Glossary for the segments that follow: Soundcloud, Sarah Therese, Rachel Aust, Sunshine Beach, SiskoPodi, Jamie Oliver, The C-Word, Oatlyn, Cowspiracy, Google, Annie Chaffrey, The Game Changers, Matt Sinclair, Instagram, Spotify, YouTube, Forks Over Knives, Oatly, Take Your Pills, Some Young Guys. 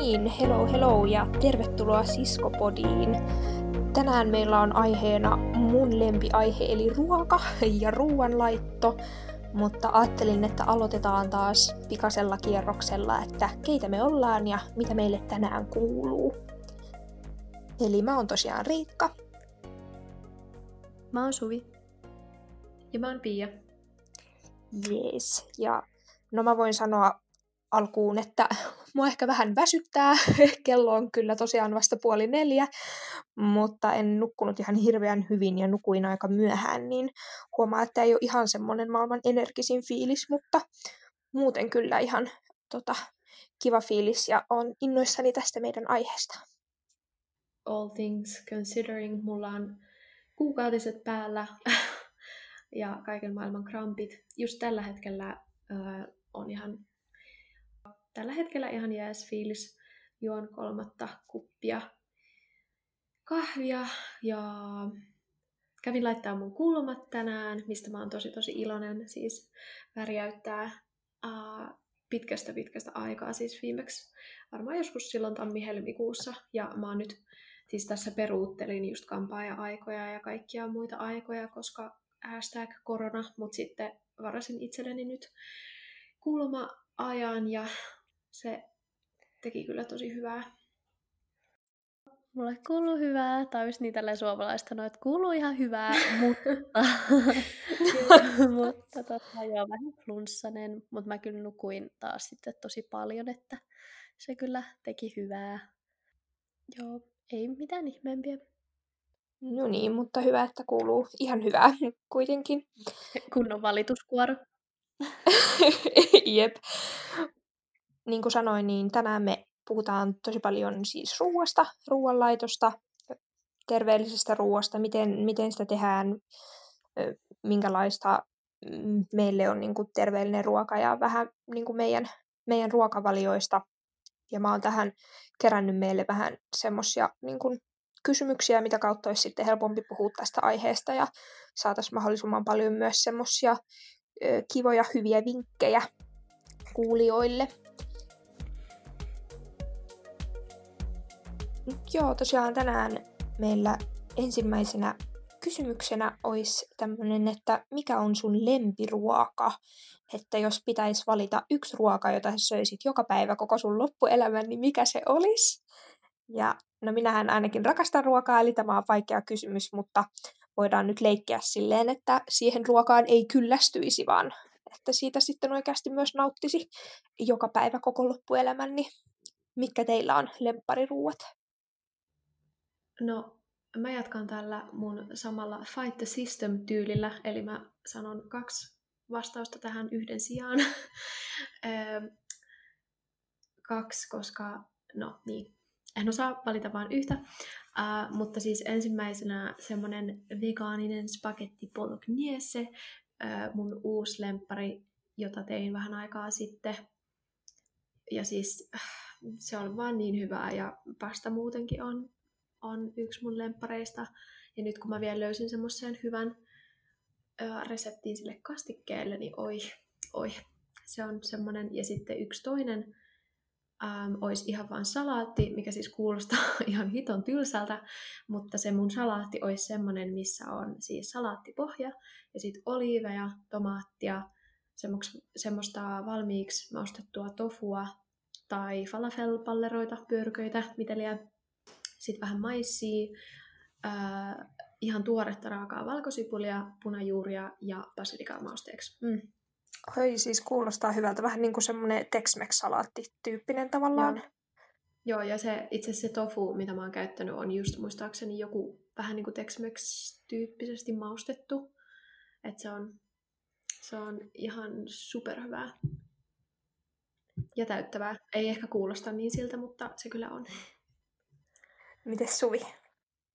niin, hello ja tervetuloa SiskoPodiin. Tänään meillä on aiheena mun lempiaihe eli ruoka ja ruoanlaitto, mutta ajattelin, että aloitetaan taas pikasella kierroksella, että keitä me ollaan ja mitä meille tänään kuuluu. Eli mä oon tosiaan Riikka. Mä oon Suvi. Ja mä oon Pia. Jees, ja no mä voin sanoa alkuun, että mua ehkä vähän väsyttää, kello on kyllä tosiaan vasta 3:30, mutta en nukkunut ihan hirveän hyvin ja nukuin aika myöhään, niin huomaa, että ei ole ihan semmoinen maailman energisin fiilis, mutta muuten kyllä ihan kiva fiilis ja olen innoissani tästä meidän aiheesta. All things considering, mulla on kuukautiset päällä ja kaiken maailman krampit. Just tällä hetkellä on ihan... Tällä hetkellä ihan jääs fiilis. Juon 3 kuppia kahvia ja kävin laittaa mun kulmat tänään, mistä mä oon tosi iloinen. Siis värjäyttää pitkästä aikaa, siis viimeksi varmaan joskus silloin tammi-helmikuussa. Ja mä oon nyt siis tässä peruuttelin just kampaaja-aikoja ja kaikkia muita aikoja, koska #korona, mut sitten varasin itselleni nyt kulma-ajan ja se teki kyllä tosi hyvää. Mulle kuuluu hyvää, tai olisi niin tälleen suomalaista, no, että kuuluu ihan hyvää, mutta joo, vähän flunssanen, mutta mä kyllä nukuin taas sitten tosi paljon, että se kyllä teki hyvää. Joo, ei mitään ihmeempiä. No niin, mutta hyvä, että kuuluu ihan hyvää kuitenkin. Kun on valituskuoro. Jep. Niin kuin sanoin, niin tänään me puhutaan tosi paljon siis ruoasta, ruoanlaitosta, terveellisestä ruoasta, miten sitä tehdään, minkälaista meille on niin kuin terveellinen ruoka ja vähän niin kuin meidän ruokavalioista. Ja mä oon tähän kerännyt meille vähän semmoisia niin kuin kysymyksiä, mitä kautta olisi sitten helpompi puhua tästä aiheesta ja saataisiin mahdollisimman paljon myös semmoisia kivoja, hyviä vinkkejä kuulijoille. Joo, tosiaan tänään meillä ensimmäisenä kysymyksenä olisi tämmöinen, että mikä on sun lempiruoka? Että jos pitäisi valita yksi ruoka, jota sä söisit joka päivä koko sun loppuelämän, niin mikä se olisi? Ja no minähän ainakin rakastan ruokaa, eli tämä on vaikea kysymys, mutta voidaan nyt leikkiä silleen, että siihen ruokaan ei kyllästyisi, vaan että siitä sitten oikeasti myös nauttisi joka päivä koko loppuelämän, niin mitkä teillä on lemppariruuat? No, mä jatkan tällä mun samalla Fight the System-tyylillä, eli mä sanon 2 vastausta tähän yhden sijaan. 2, koska no niin. En osaa valita vaan yhtä, mutta siis ensimmäisenä semmoinen vegaaninen spagetti bolognese, mun uusi lemppari, jota tein vähän aikaa sitten. Ja siis se on vaan niin hyvää ja pasta muutenkin on yksi mun lemppareista. Ja nyt kun mä vielä löysin semmoisen hyvän reseptin sille kastikkeelle, niin oi, se on semmoinen. Ja sitten yksi toinen. Olisi ihan vaan salaatti, mikä siis kuulostaa ihan hiton tylsältä, mutta se mun salaatti olisi semmonen, missä on siis salaattipohja ja sitten oliiveja, tomaattia, semmoista valmiiksi ostettua tofua tai falafel-palleroita, pyörköitä, mitä liian. Sitten vähän maissia, ihan tuoretta raakaa valkosipulia, punajuuria ja basilikaa mausteeksi. Oi, siis kuulostaa hyvältä. Vähän niin kuin semmoinen Tex-Mex-salaatti-tyyppinen tavallaan. Joo, ja se, itse asiassa se tofu, mitä mä oon käyttänyt, on just muistaakseni joku vähän niin kuin Tex-Mex-tyyppisesti maustettu. Että se on ihan superhyvää. Ja täyttävää. Ei ehkä kuulosta niin siltä, mutta se kyllä on. Mites Suvi?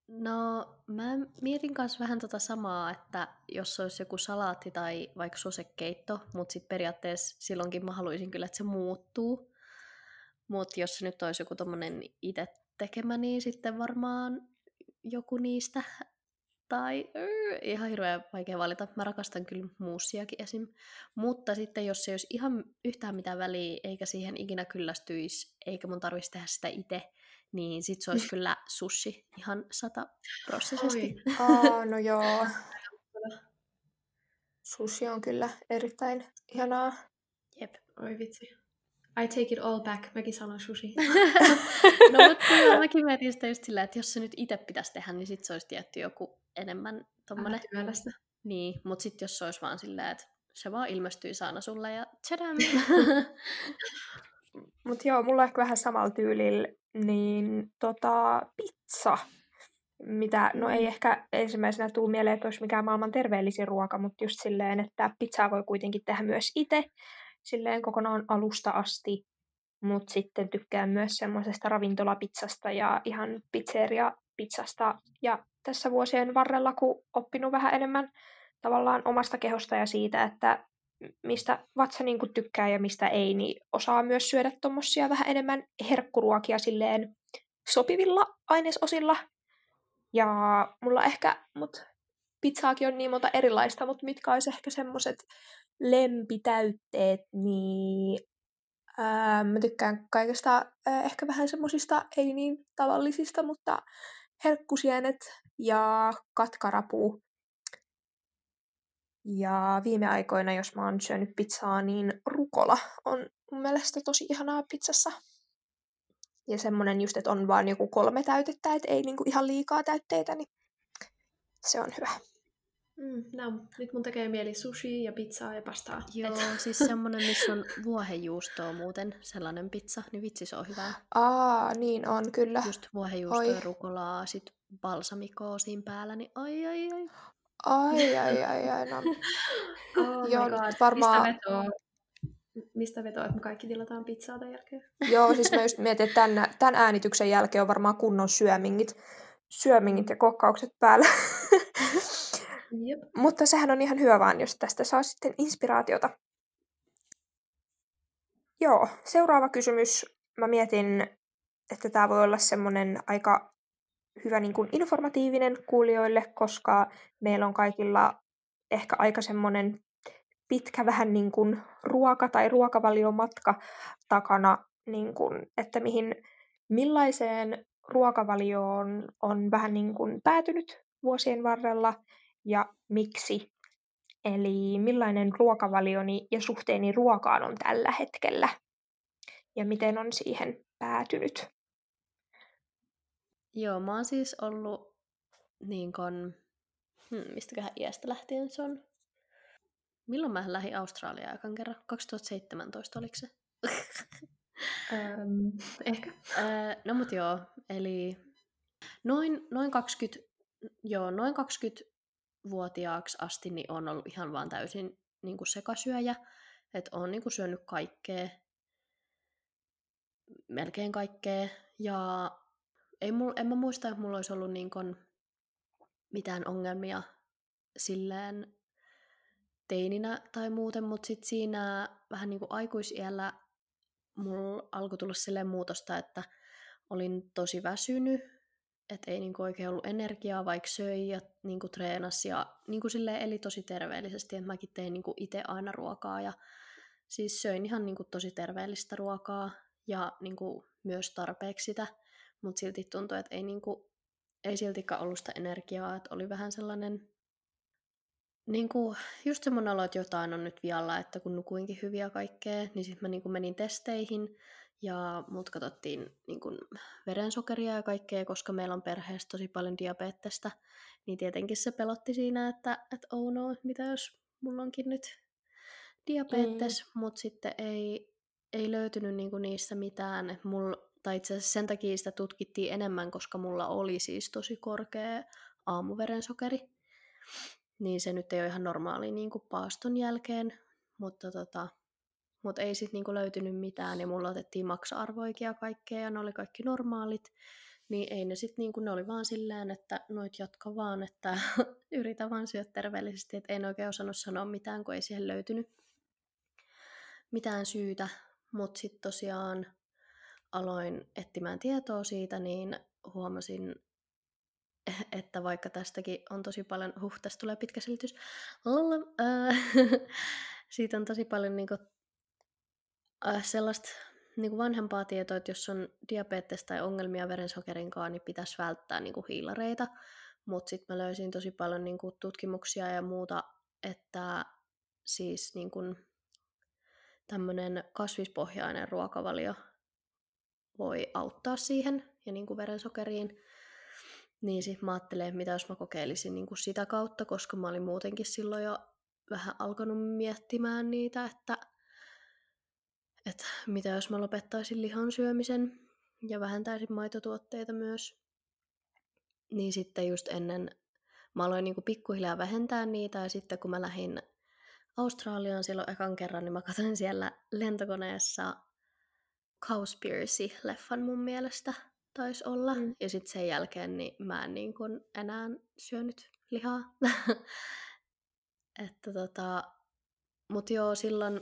No, mä mietin kanssa vähän samaa, että jos se olisi joku salaatti tai vaikka sosekeitto, mutta sitten periaatteessa silloinkin mä haluaisin kyllä, että se muuttuu. Mutta jos se nyt olisi joku tommonen itse tekemä, niin sitten varmaan joku niistä tai ihan hirveän vaikea valita. Mä rakastan kyllä muussiakin esim. Mutta sitten jos se olisi ihan yhtään mitään väliä, eikä siihen ikinä kyllästyisi, eikä mun tarvitsisi tehdä sitä itse, niin sit se olisi kyllä sushi ihan 100-prosenttisesti. No joo. Sushi on kyllä erittäin ihanaa. Jep. Oi vitsi. I take it all back. Mäkin sanon sushi. No mutta mäkin mietin sitä just sillä, että jos se nyt itse pitäisi tehdä, niin sit se olisi tietty joku enemmän tommonen. Työlästä. Niin, mut sit jos se olisi vaan sillä, että se vaan ilmestyy saana sulle ja tadam. Mut joo, mulla on ehkä vähän samalla tyylillä, niin pizza. Mitä, no ei ehkä ensimmäisenä tuu mieleen, että olisi mikään maailman terveellisin ruoka, mutta just silleen, että pizzaa voi kuitenkin tehdä myös itse, silleen kokonaan alusta asti, mutta sitten tykkään myös semmoisesta ravintolapizzasta ja ihan pizzeriapizzasta. Ja tässä vuosien varrella, kun oppinut vähän enemmän tavallaan omasta kehosta ja siitä, että mistä vatsa niin kun tykkää ja mistä ei, niin osaa myös syödä tommosia vähän enemmän herkkuruokia silleen sopivilla ainesosilla. Ja mulla ehkä, pizzaakin on niin monta erilaista, mutta mitkä olisi ehkä semmoiset lempitäytteet, niin mä tykkään kaikesta ehkä vähän semmosista, ei niin tavallisista, mutta herkkusienet ja katkarapu. Ja viime aikoina, jos mä oon syönyt pizzaa, niin rukola on mun mielestä tosi ihanaa pizzassa. Ja semmonen just, että on vaan joku 3 täytettä, että ei niinku ihan liikaa täytteitä, niin se on hyvä. Nyt mun tekee mieli sushi ja pizzaa ja pastaa. Joo, siis semmonen, missä on vuohenjuustoa muuten, sellainen pizza, niin vitsi se on hyvää. Niin on kyllä. Just vuohenjuustoa, rukolaa, sit balsamikoa siinä päällä, niin ai. Ai, no. Joo, varmaan... Mistä vetoa, että me kaikki tilataan pizzaa tämän jälkeen? Joo, siis mä just mietin, että tämän äänityksen jälkeen on varmaan kunnon syömingit ja kokkaukset päällä. Yep. Mutta sehän on ihan hyvä vaan, jos tästä saa sitten inspiraatiota. Joo, seuraava kysymys. Mä mietin, että tää voi olla semmonen aika hyvä niin kuin informatiivinen kuulijoille, koska meillä on kaikilla ehkä aika semmonen pitkä vähän niin kuin ruoka- tai ruokavaliomatka takana, niin kuin, että millaiseen ruokavalioon on vähän niin kuin päätynyt vuosien varrella ja miksi. Eli millainen ruokavalioni ja suhteeni ruokaan on tällä hetkellä ja miten on siihen päätynyt. Joo, mä oon siis ollut niin kuin, mistäköhän iästä lähtien se on. Milloin mä lähdin Australiaan ekan kerran? 2017 oliko se? Ehkä. No mut joo, eli noin 20-vuotiaaksi asti niin on ollut ihan vaan täysin niinku sekasyöjä. Että on niinku syönyt kaikkea, melkein kaikkea. Ja en mä muista, että mulla olisi ollut niinku mitään ongelmia silleen teininä tai muuten, mutta sitten siinä vähän niin kuin aikuisiällä mulla alkoi tulla silleen muutosta, että olin tosi väsynyt, että ei niin kuin oikein ollut energiaa, vaikka söi ja niin kuin treenasi ja niin kuin silleen eli tosi terveellisesti, että mäkin tein niin kuin itse aina ruokaa ja siis söin ihan niin kuin tosi terveellistä ruokaa ja niin kuin myös tarpeeksi sitä, mutta silti tuntui, että ei siltikään ollut sitä energiaa, että oli vähän sellainen... Niin kuin just semmoinen olo, että jotain on nyt vialla, että kun nukuinkin hyviä kaikkea, niin sitten mä niin kuin menin testeihin ja mut katsottiin niin kuin verensokeria ja kaikkea, koska meillä on perheessä tosi paljon diabetesta, niin tietenkin se pelotti siinä, että oh no, mitä jos mulla onkin nyt diabetes, mutta sitten ei löytynyt niin kuin niissä mitään. Tai itse asiassa sen takia sitä tutkittiin enemmän, koska mulla oli siis tosi korkea aamuverensokeri. Niin se nyt ei ole ihan normaali niin kuin paaston jälkeen, mutta ei sitten niin löytynyt mitään ja mulla otettiin maksa-arvoikia kaikkea ja ne oli kaikki normaalit, niin ei ne sitten, niin ne oli vaan sillään, että noit jatka vaan, että yritä vaan syödä terveellisesti, että en oikein osannut sanoa mitään, kun ei siihen löytynyt mitään syytä, mutta sitten tosiaan aloin etsimään tietoa siitä, niin huomasin että vaikka tästäkin on tosi paljon, tästä tulee pitkä selitys, siitä on tosi paljon niinku, sellaista niinku vanhempaa tietoa, että jos on diabetes tai ongelmia verensokerinkaan, niin pitäisi välttää niinku hiilareita, mutta sitten mä löysin tosi paljon niinku tutkimuksia ja muuta, että siis niinku tämmöinen kasvispohjainen ruokavalio voi auttaa siihen ja niinku verensokeriin. Niin sit mä ajattelin, että mitä jos mä kokeilisin niinku sitä kautta, koska mä olin muutenkin silloin jo vähän alkanut miettimään niitä, että mitä jos mä lopettaisin lihan syömisen ja vähentäisin maitotuotteita myös. Niin sitten just ennen mä aloin niinku pikkuhiljaa vähentää niitä ja sitten kun mä lähdin Australiaan silloin ekan kerran, niin mä katsoin siellä lentokoneessa Cowspiracy-leffan mun mielestä taisi olla. Mm. Ja sitten sen jälkeen niin mä en niin kun enää syönyt lihaa. Että mut joo, silloin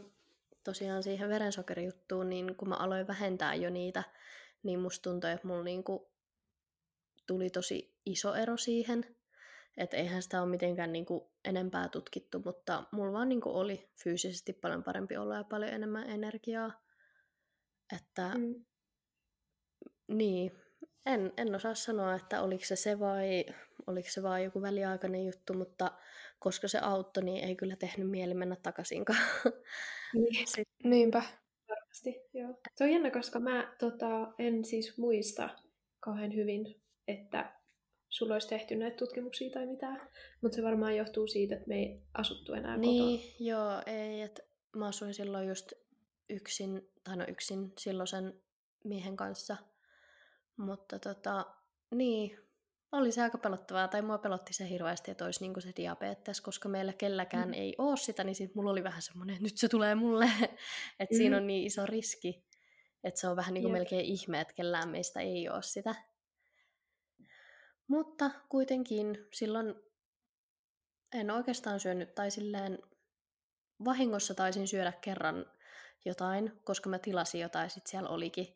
tosiaan siihen verensokerijuttuun, niin kun mä aloin vähentää jo niitä, niin musta tuntui, että mulla niinku tuli tosi iso ero siihen. Että eihän sitä ole mitenkään niinku enempää tutkittu, mutta mulla vaan niinku oli fyysisesti paljon parempi olo ja paljon enemmän energiaa. Että niin, en osaa sanoa, että oliko se vaan joku väliaikainen juttu, mutta koska se auttoi, niin ei kyllä tehnyt mieli mennä takaisinkaan. Niinpä. Varmasti, joo. Se on jännä, koska mä en siis muista kauhean hyvin, että sulla olisi tehty näitä tutkimuksia tai mitään, mutta se varmaan johtuu siitä, että me ei asuttu enää kotona. Niin, joo, ei, että mä asuin silloin just yksin silloisen miehen kanssa, mutta niin, oli se aika pelottavaa, tai mua pelotti se hirveästi, että olisi niinku se diabetes, koska meillä kelläkään ei ole sitä, niin sit mulla oli vähän semmoinen, nyt se tulee mulle, että siinä on niin iso riski, että se on vähän niinku melkein ihme, että kellään meistä ei ole sitä. Mutta kuitenkin silloin en oikeastaan syönyt, tai silleen vahingossa taisin syödä kerran jotain, koska mä tilasin jotain, sitten siellä olikin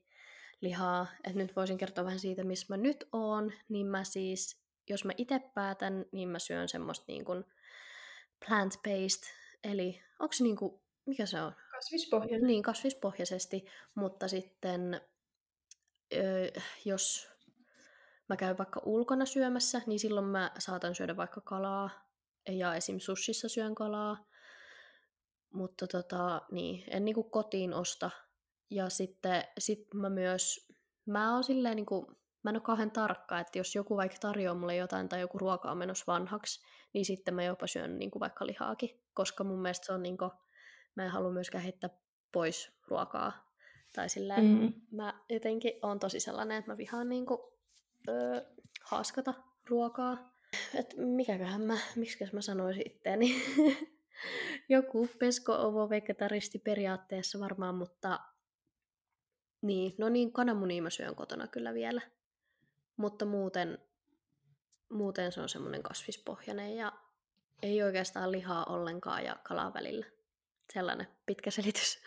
lihaa. Et nyt voisin kertoa vähän siitä, missä mä nyt oon, niin mä siis, jos mä itse päätän, niin mä syön semmoista niin kuin plant-based, eli onko se niin kuin, mikä se on? Kasvispohjaisesti. Niin, kasvispohjaisesti, mutta sitten jos mä käyn vaikka ulkona syömässä, niin silloin mä saatan syödä vaikka kalaa, ja esim. Sushissa syön kalaa, mutta niin, en niinku kotiin osta. Ja sitten mä myös, mä oon silleen niinku, mä en oo kauhean tarkka, että jos joku vaikka tarjoaa mulle jotain tai joku ruoka on menossa vanhaksi, niin sitten mä jopa syön niinku vaikka lihaakin, koska mun mielestä se on niinku, mä en halua myöskään heittää pois ruokaa. Tai silleen, mä jotenkin oon tosi sellainen, että mä vihaan niinku haaskata ruokaa. Et mikäköhän miksikäs mä sanoisin itteeni? Joku pesko-ovo vegetaristi periaatteessa varmaan, mutta niin, no niin, kananmunia mä syön kotona kyllä vielä. Mutta muuten se on semmoinen kasvispohjainen ja ei oikeastaan lihaa ollenkaan ja kalaa välillä. Sellainen pitkä selitys.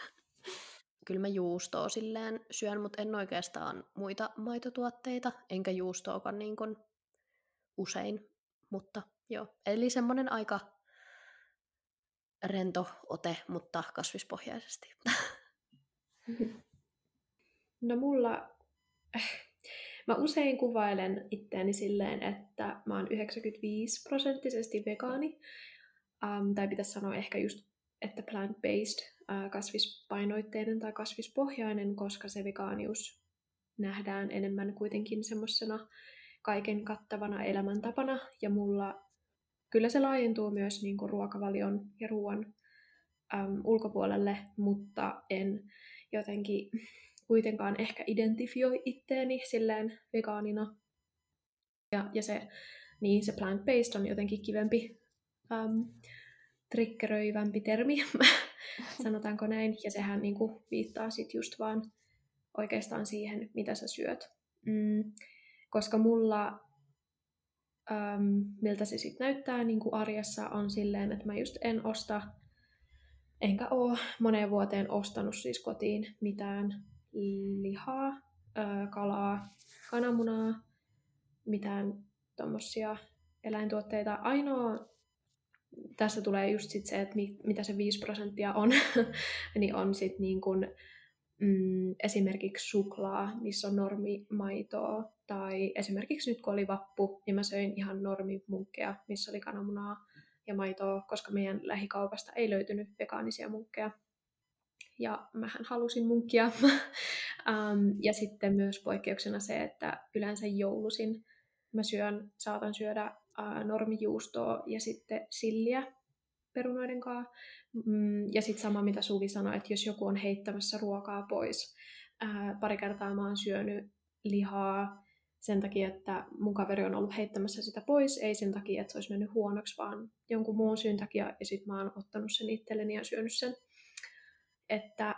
Kyllä mä juustoa silleen syön, mutta en oikeastaan muita maitotuotteita, enkä juustoakaan niin kuin usein, mutta joo. Eli semmoinen aika rento ote, mutta kasvispohjaisesti. No mulla, mä usein kuvailen itseäni silleen, että mä oon 95% vegaani, tai pitäisi sanoa ehkä just, että plant-based, kasvispainoitteinen tai kasvispohjainen, koska se vegaanius nähdään enemmän kuitenkin semmoisena kaiken kattavana elämäntapana. Ja mulla kyllä se laajentuu myös niin kuin ruokavalion ja ruoan ulkopuolelle, mutta en jotenkin kuitenkaan ehkä identifioi itteeni silleen vegaanina. Ja se, niin se plant-based on jotenkin kivempi, triggeröivämpi termi, sanotaanko näin, ja sehän niin kuin viittaa sit just vaan oikeastaan siihen, mitä sä syöt. Koska mulla, miltä se sit näyttää niin kuin arjessa, on silleen, että mä just en osta, enkä oo moneen vuoteen ostanut siis kotiin mitään lihaa, kalaa, kananmunaa, mitään tuommoisia eläintuotteita. Ainoa tässä tulee just sit se, että mitä se 5% on, niin on sit niin kun, esimerkiksi suklaa, missä on normimaitoa, tai esimerkiksi nyt kun oli vappu, niin mä söin ihan normimunkkeja, missä oli kananmunaa ja maitoa, koska meidän lähikaupasta ei löytynyt vegaanisia munkkeja. Ja mähän halusin munkkia. Ja sitten myös poikkeuksena se, että yleensä joulusin mä saatan syödä normijuustoa ja sitten silliä perunoiden kanssa. Ja sitten sama, mitä Suvi sanoi, että jos joku on heittämässä ruokaa pois. Pari kertaa mä oon syönyt lihaa sen takia, että mun kaveri on ollut heittämässä sitä pois. Ei sen takia, että se olisi mennyt huonoksi, vaan jonkun muun syyn takia. Ja sitten mä oon ottanut sen itselleni ja syönyt sen. Että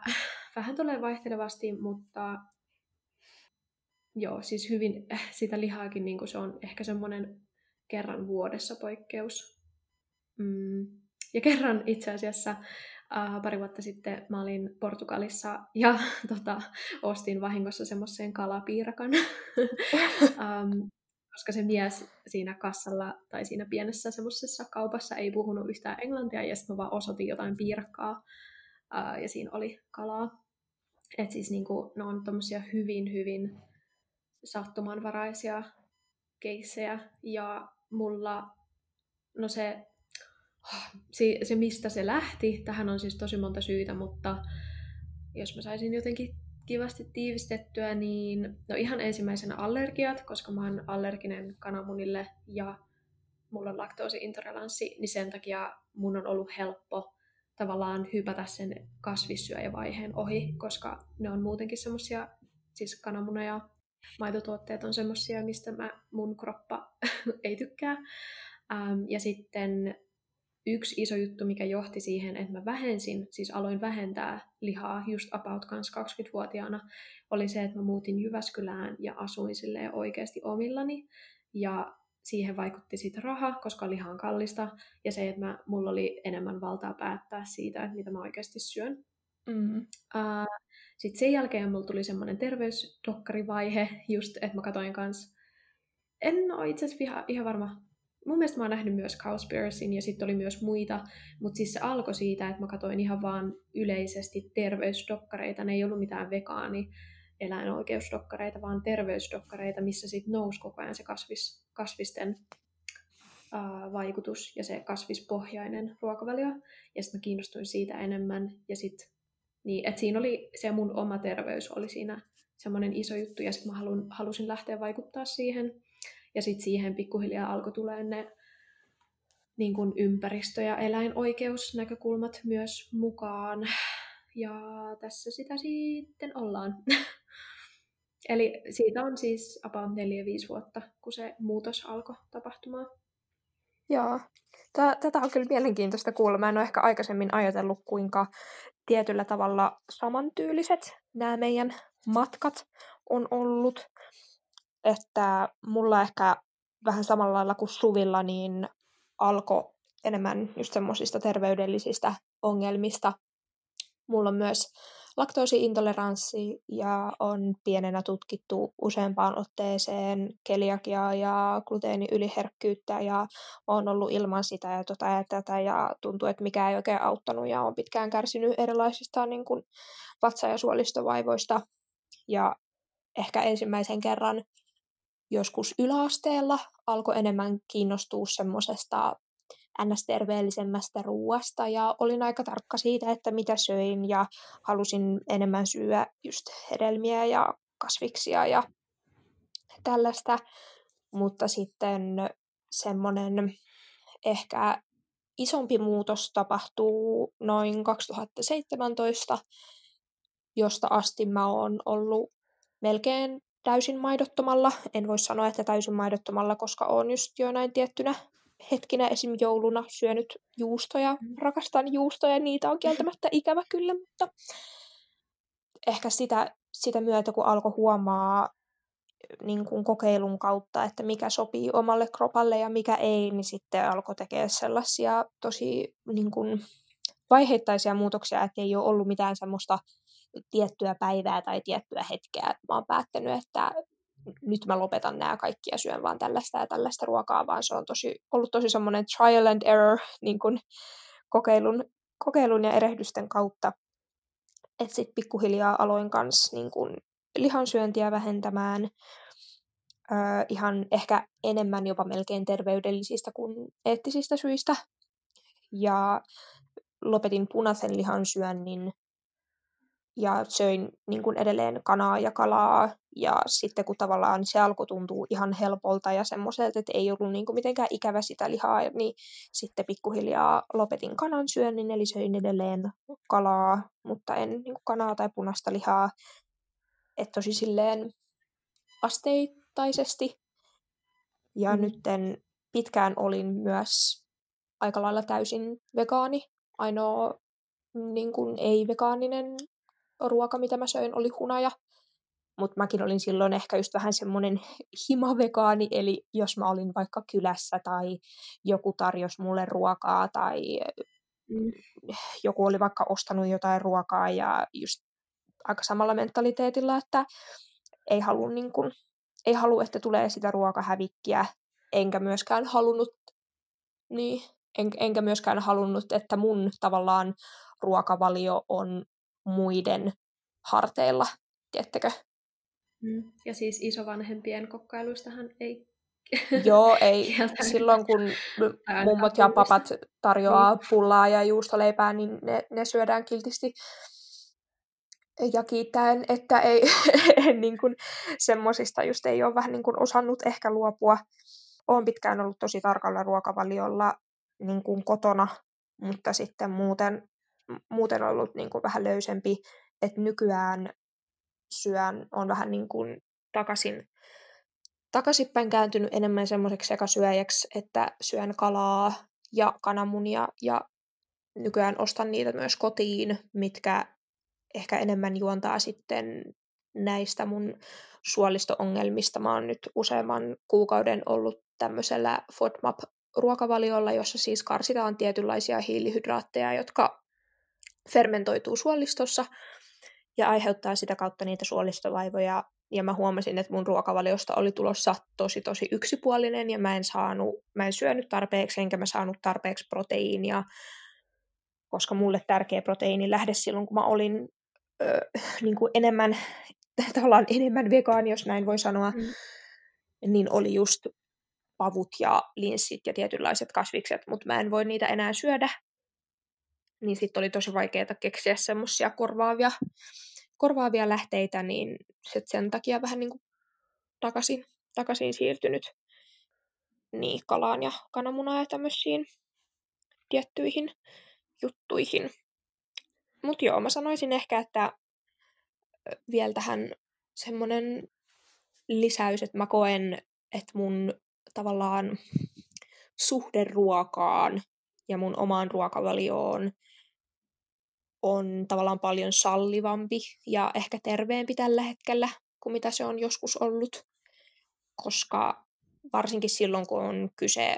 vähän tulee vaihtelevasti, mutta joo, siis hyvin sitä lihaakin, niin se on ehkä semmoinen kerran vuodessa poikkeus. Ja kerran itse asiassa pari vuotta sitten mä olin Portugalissa ja ostin vahingossa semmoisen kalapiirakan, koska se mies siinä kassalla tai siinä pienessä semmoisessa kaupassa ei puhunut yhtään englantia ja sitten mä vaan osoitin jotain piirakkaa. Ja siinä oli kalaa. Että siis niinku, ne on tommosia hyvin, hyvin sattumanvaraisia keissejä. Ja mulla, no se mistä se lähti, tähän on siis tosi monta syytä, mutta jos mä saisin jotenkin kivasti tiivistettyä, niin no ihan ensimmäisenä allergiat, koska mä oon allerginen kananmunille ja mulla on laktoosi-intoleranssi, niin sen takia mun on ollut helppo tavallaan hypätä sen kasvissyöjävaiheen ohi, koska ne on muutenkin semmosia, siis kananmuna ja maitotuotteet on semmosia, mistä mun kroppa ei tykkää. Ja sitten yksi iso juttu, mikä johti siihen, että mä aloin vähentää lihaa just about 20-vuotiaana, oli se, että mä muutin Jyväskylään ja asuin silleen oikeasti omillani. Ja siihen vaikutti sitten raha, koska liha on kallista, ja se, että mulla oli enemmän valtaa päättää siitä, että mitä mä oikeasti syön. Sitten sen jälkeen mulla tuli semmoinen terveysdokkarivaihe, just, että mä katsoin kanssa, en ole itse asiassa ihan varma, mun mielestä mä oon nähnyt myös Cowspiracyn, ja sitten oli myös muita, mutta siis se alkoi siitä, että mä katsoin ihan vaan yleisesti terveysdokkareita, ne ei ollut mitään vegaani, eläinoikeusdokkareita, vaan terveysdokkareita, missä sitten nousi koko ajan se kasvisten vaikutus ja se kasvispohjainen ruokavalio. Ja sitten mä kiinnostuin siitä enemmän. Ja sitten, niin, että siinä oli se mun oma terveys oli siinä semmoinen iso juttu, ja sitten mä halusin lähteä vaikuttaa siihen. Ja sitten siihen pikkuhiljaa alkoi tulemaan ne niin kun ympäristö- ja eläinoikeusnäkökulmat myös mukaan. Ja tässä sitä sitten ollaan. Eli siitä on siis about 4-5 vuotta, kun se muutos alkoi tapahtumaan. Joo. Tätä on kyllä mielenkiintoista kuulla. Mä en ole ehkä aikaisemmin ajatellut, kuinka tietyllä tavalla samantyyliset nämä meidän matkat on ollut. Että mulla ehkä vähän samalla lailla kuin Suvilla, niin alkoi enemmän just semmoisista terveydellisistä ongelmista. Mulla on myös laktoosiintoleranssi ja on pienenä tutkittu useampaan otteeseen keliakiaa ja gluteeniyliherkkyyttä ja on ollut ilman sitä ja tota ja tätä ja tuntuu, että mikään ei oikein auttanut ja on pitkään kärsinyt erilaisista niin kuin vatsa- ja suolistovaivoista ja ehkä ensimmäisen kerran joskus yläasteella alkoi enemmän kiinnostua semmoisesta NS-terveellisemmästä ruuasta ja olin aika tarkka siitä, että mitä söin ja halusin enemmän syödä just hedelmiä ja kasviksia ja tällaista, mutta sitten semmoinen ehkä isompi muutos tapahtuu noin 2017, josta asti mä oon ollut melkein täysin maidottomalla, en voi sanoa, että täysin maidottomalla, koska oon just jo näin tiettynä hetkinä esim. Jouluna syönyt juustoja, rakastan juustoja, niitä on kieltämättä ikävä kyllä, mutta ehkä sitä myötä, kun alkoi huomaa niin kuin kokeilun kautta, että mikä sopii omalle kropalle ja mikä ei, niin sitten alkoi tekemään sellaisia tosi niin kuin vaiheittaisia muutoksia, että ei ole ollut mitään semmoista tiettyä päivää tai tiettyä hetkeä. Mä oon päättänyt, että nyt mä lopetan nämä kaikki ja syön vaan tällaista ja tällaista ruokaa, vaan se on ollut tosi semmoinen trial and error niin kuin kokeilun ja erehdysten kautta. Että sitten pikkuhiljaa aloin kanssa niin kuin lihansyöntiä vähentämään ihan ehkä enemmän jopa melkein terveydellisistä kuin eettisistä syistä. Ja lopetin punaisen lihansyönnin ja söin niin kuin edelleen kanaa ja kalaa. Ja sitten kun tavallaan se alkoi tuntua ihan helpolta ja semmoiselta, että ei ollut niin kuin mitenkään ikävä sitä lihaa, niin sitten pikkuhiljaa lopetin kanan syönnin, eli söin edelleen kalaa, mutta en niin kuin kanaa tai punaista lihaa. Että tosi silleen asteittaisesti. Ja nytten pitkään olin myös aika lailla täysin vegaani. Ainoa niin kuin ei-vegaaninen ruoka, mitä mä söin, oli hunaja. Mutta mäkin olin silloin ehkä just vähän semmoinen himavegaani, eli jos mä olin vaikka kylässä tai joku tarjosi mulle ruokaa tai joku oli vaikka ostanut jotain ruokaa ja just aika samalla mentaliteetilla, että ei halua, että tulee sitä ruokahävikkiä, enkä myöskään halunnut, että mun tavallaan ruokavalio on muiden harteilla, tiettäkö? Ja siis isovanhempien kokkailuistahan ei. Joo, ei. Silloin kun mummot ja papat tarjoaa pullaa ja juustoleipää, niin ne syödään kiltisti. Ja kiittäen, että ei niin kuin, semmosista just ei ole vähän niin kuin osannut ehkä luopua. Olen pitkään ollut tosi tarkalla ruokavaliolla niin kuin kotona, mutta sitten muuten ollut niin kuin vähän löysempi, että nykyään syön on vähän niin kuin takaisinpäin kääntynyt enemmän semmoiseksi sekasyöjäksi, että syön kalaa ja kananmunia ja nykyään ostan niitä myös kotiin, mitkä ehkä enemmän juontaa sitten näistä mun suolisto-ongelmista. Mä oon nyt useamman kuukauden ollut tämmöisellä FODMAP-ruokavaliolla, jossa siis karsitaan tietynlaisia hiilihydraatteja, jotka fermentoituu suolistossa ja aiheuttaa sitä kautta niitä suolistovaivoja. Ja mä huomasin, että mun ruokavaliosta oli tulossa tosi yksipuolinen ja mä en syönyt tarpeeksi, enkä mä saanut tarpeeksi proteiinia, koska mulle tärkeä proteiini lähde silloin, kun mä olin niin kuin enemmän vegaani, jos näin voi sanoa, niin oli just pavut ja linssit ja tietynlaiset kasvikset, mutta mä en voi niitä enää syödä. Niin sitten oli tosi vaikeaa keksiä semmoisia korvaavia lähteitä, niin sen takia vähän niin kuin takaisin siirtynyt niin kalaan ja kananmunaan ja tämmöisiin tiettyihin juttuihin. Mut joo, mä sanoisin ehkä, että vielä tähän semmonen lisäys, että mä koen, että mun tavallaan suhde ruokaan ja mun omaan ruokavalioon on tavallaan paljon sallivampi ja ehkä terveempi tällä hetkellä kuin mitä se on joskus ollut, koska varsinkin silloin, kun on kyse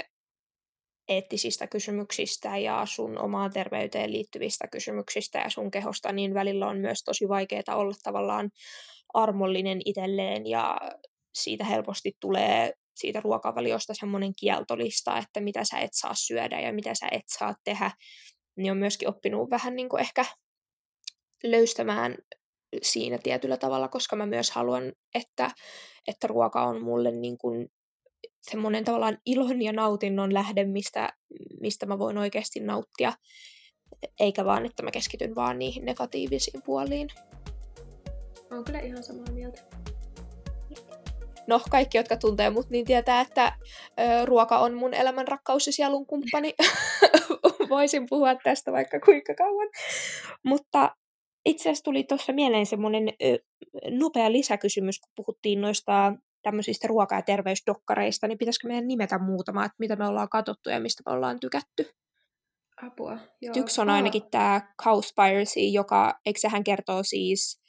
eettisistä kysymyksistä ja sun omaan terveyteen liittyvistä kysymyksistä ja sun kehosta, niin välillä on myös tosi vaikeaa olla tavallaan armollinen itselleen ja siitä helposti tulee siitä ruokavaliosta semmoinen kieltolista, että mitä sä et saa syödä ja mitä sä et saa tehdä, niin on myöskin oppinut vähän niin kuin ehkä löystämään siinä tietyllä tavalla, koska mä myös haluan, että ruoka on mulle niin kuin semmoinen tavallaan ilon ja nautinnon lähde, mistä mä voin oikeasti nauttia, eikä vaan, että mä keskityn vaan niihin negatiivisiin puoliin. Mä oon kyllä ihan samaa mieltä. No, kaikki, jotka tuntee mut, niin tietää, että ruoka on mun elämän rakkaus ja sielun kumppani. Voisin puhua tästä vaikka kuinka kauan. Mutta itse asiassa tuli tuossa mieleen semmoinen nopea lisäkysymys, kun puhuttiin noista tämmöisistä ruoka- ja terveysdokkareista, niin pitäisikö meidän nimetä muutama, että mitä me ollaan katsottu ja mistä me ollaan tykätty? Apua, joo. Yksi on ainakin tämä Cowspiracy, joka, eikö sehän kertoo siis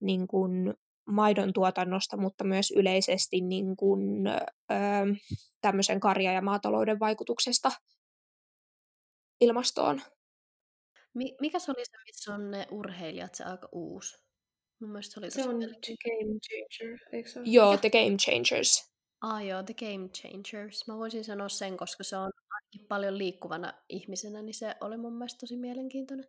niin kuin maidon tuotannosta, mutta myös yleisesti niin kuin tämmöisen karja- ja maatalouden vaikutuksesta ilmastoon. Mikä se oli se, missä on ne urheilijat, se aika uusi? Mun mielestä se oli se on The Game Changer, eikö se? Joo, The Game Changers. Joo, The Game Changers. Mä voisin sanoa sen, koska se on ainakin paljon liikkuvana ihmisenä, niin se oli mun mielestä tosi mielenkiintoinen.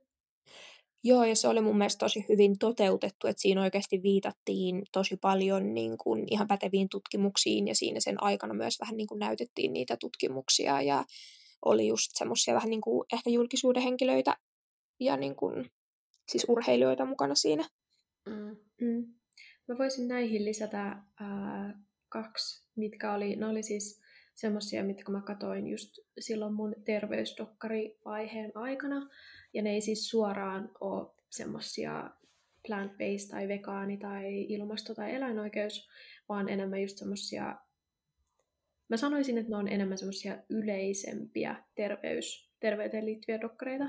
Joo, ja se oli mun mielestä tosi hyvin toteutettu, että siinä oikeasti viitattiin tosi paljon niin kuin ihan päteviin tutkimuksiin, ja siinä sen aikana myös vähän niin kuin näytettiin niitä tutkimuksia, ja oli just semmoisia vähän niin kuin ehkä julkisuuden henkilöitä, ja niin kuin, siis urheilijoita mukana siinä. Mm. Mm. Mä voisin näihin lisätä 2, mitkä oli, ne oli siis semmoisia, mitkä mä katoin just silloin mun terveysdokkarivaiheen aikana, ja ne ei siis suoraan ole semmoisia plant-based tai vegaani tai ilmasto- tai eläinoikeus, vaan enemmän just semmoisia, mä sanoisin, että ne on enemmän semmoisia yleisempiä terveyteen liittyviä dokkareita.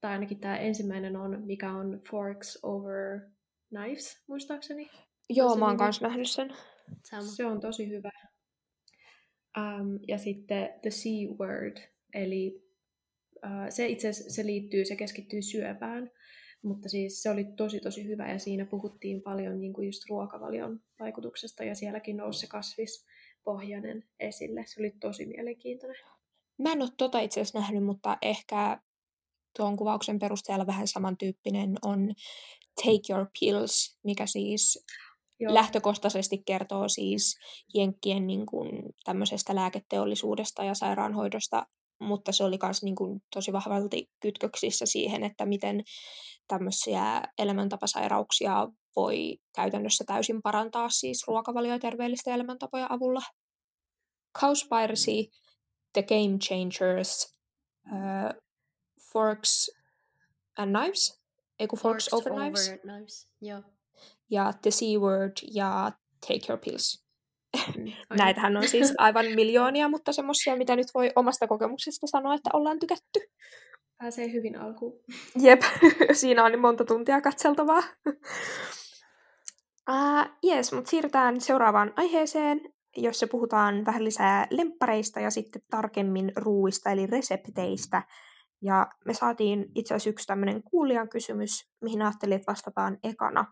Tai ainakin tämä ensimmäinen on, mikä on Forks Over Knives, muistaakseni. Joo, mä oon myös nähnyt sen. Se on tosi hyvä. Ja sitten The C-Word, eli se itse asiassa se keskittyy syöpään, mutta siis se oli tosi tosi hyvä, ja siinä puhuttiin paljon niin kuin just ruokavalion vaikutuksesta, ja sielläkin nousi se kasvispohjainen esille. Se oli tosi mielenkiintoinen. Mä en ole tota itse asiassa nähnyt, mutta ehkä tuon kuvauksen perusteella vähän samantyyppinen on Take Your Pills, mikä siis lähtökohtaisesti kertoo siis jenkkien niin kuin tämmöisestä lääketeollisuudesta ja sairaanhoidosta, mutta se oli myös niin kuin tosi vahvalti kytköksissä siihen, että miten tämmöisiä elämäntapasairauksia voi käytännössä täysin parantaa siis ruokavalio- terveellisten elämäntapojen avulla. Cowspiracy, The Game Changers, Forks and Knives, Forks over Knives. Joo. Ja The C-Word ja Take Your Pills. Näitähän on siis aivan miljoonia, mutta semmoisia, mitä nyt voi omasta kokemuksesta sanoa, että ollaan tykätty. Pääsee hyvin alkuun. Jep, siinä on niin monta tuntia katseltavaa. Yes, mutta siirrytään seuraavaan aiheeseen, jossa puhutaan vähän lisää lemppareista ja sitten tarkemmin ruuista, eli resepteistä. Ja me saatiin itse asiassa yksi tämmöinen kuulijan kysymys, mihin ajattelin, että vastataan ekana.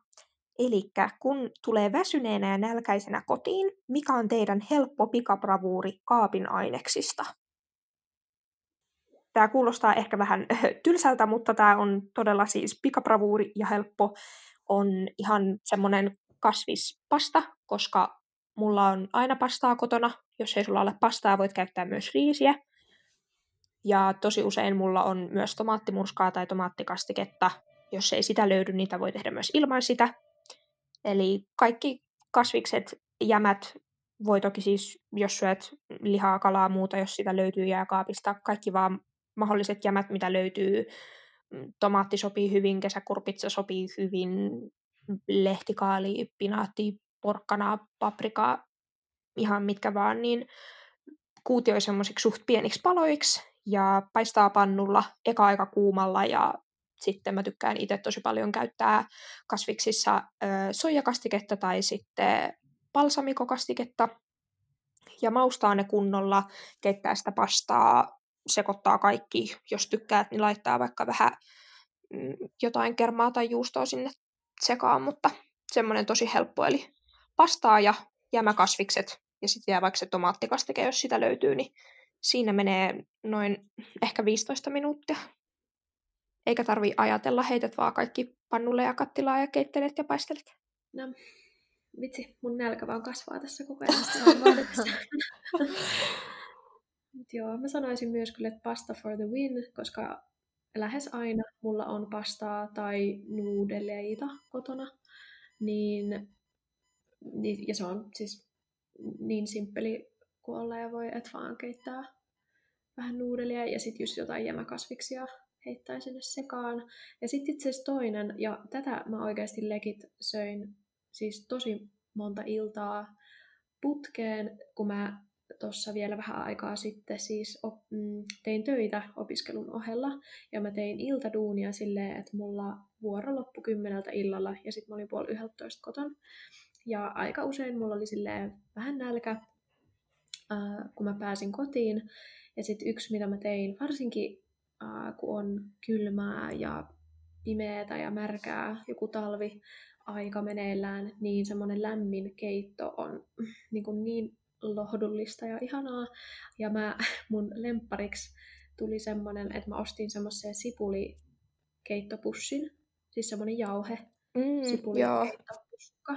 Elikkä kun tulee väsyneenä ja nälkäisenä kotiin, mikä on teidän helppo pikabravuuri kaapin aineksista? Tämä kuulostaa ehkä vähän tylsältä, mutta tämä on todella siis pikabravuuri ja helppo on ihan semmoinen kasvispasta, koska mulla on aina pastaa kotona. Jos ei sulla ole pastaa, voit käyttää myös riisiä. Ja tosi usein mulla on myös tomaattimurskaa tai tomaattikastiketta. Jos ei sitä löydy, niitä voi tehdä myös ilman sitä. Eli kaikki kasvikset, jämät, voi toki siis, jos syöt lihaa, kalaa, muuta, jos sitä löytyy jääkaapista. Kaikki vaan mahdolliset jämät, mitä löytyy. Tomaatti sopii hyvin, kesäkurpitsa sopii hyvin, lehtikaali, pinaatti, porkkana, paprika, ihan mitkä vaan, niin kuutioi semmoisiksi suht pieniksi paloiksi ja paistaa pannulla, eka aika kuumalla, ja sitten mä tykkään itse tosi paljon käyttää kasviksissa soijakastiketta tai sitten balsamikokastiketta. Ja maustaa ne kunnolla, keittää sitä pastaa, sekoittaa kaikki. Jos tykkäät, niin laittaa vaikka vähän jotain kermaa tai juustoa sinne sekaan, mutta semmoinen tosi helppo. Eli pastaa ja jämäkasvikset ja sitten jää vaikka se tomaattikastike, jos sitä löytyy, niin siinä menee noin ehkä 15 minuuttia. Eikä tarvii ajatella, heität vaan kaikki pannulle ja kattilaan ja keittelet ja paistelet. No, vitsi, mun nälkä vaan kasvaa tässä koko ajan. Joo, mä sanoisin myös kyllä, että pasta for the win, koska lähes aina mulla on pastaa tai nuudeleita kotona. Ja se on siis niin simppeli kuin olla ja voi, et vaan keittää vähän nuudelia ja sitten just jotain jämäkasviksia heittää sinne sekaan. Ja sitten itse asiassa toinen, ja tätä mä oikeasti legit söin siis tosi monta iltaa putkeen, kun mä tuossa vielä vähän aikaa sitten siis tein töitä opiskelun ohella, ja mä tein iltaduunia silleen, että mulla vuoro loppu 10 illalla, ja sitten mä olin 10:30 koton. Ja aika usein mulla oli silleen vähän nälkä, kun mä pääsin kotiin. Ja sitten yksi, mitä mä tein, varsinkin kun on kylmää ja pimeää ja märkää joku talvi aika meneillään, niin semmoinen lämmin keitto on niin lohdullista ja ihanaa. Ja mun lemppariksi tuli semmoinen, että mä ostin semmoisen sipulikeittopussin, siis semmoinen jauhe sipulikeittopussikka.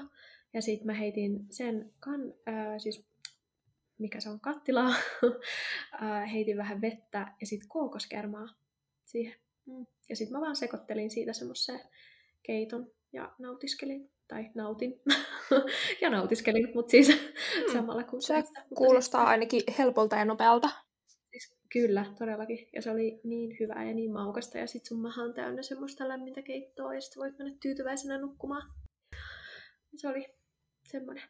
Ja sit mä heitin sen kattilaa, heitin vähän vettä ja sit kookoskermaa siihen. Ja sit mä vaan sekoittelin siitä semmoisen keiton ja nautin. Ja nautiskelin, mutta siis samalla kun... Se kuulostaa ainakin helpolta ja nopealta. Siis, kyllä, todellakin. Ja se oli niin hyvää ja niin maukasta. Ja sit sun maha on täynnä semmoista lämmintä keittoa ja sit voit mennä tyytyväisenä nukkumaan. Se oli semmoinen.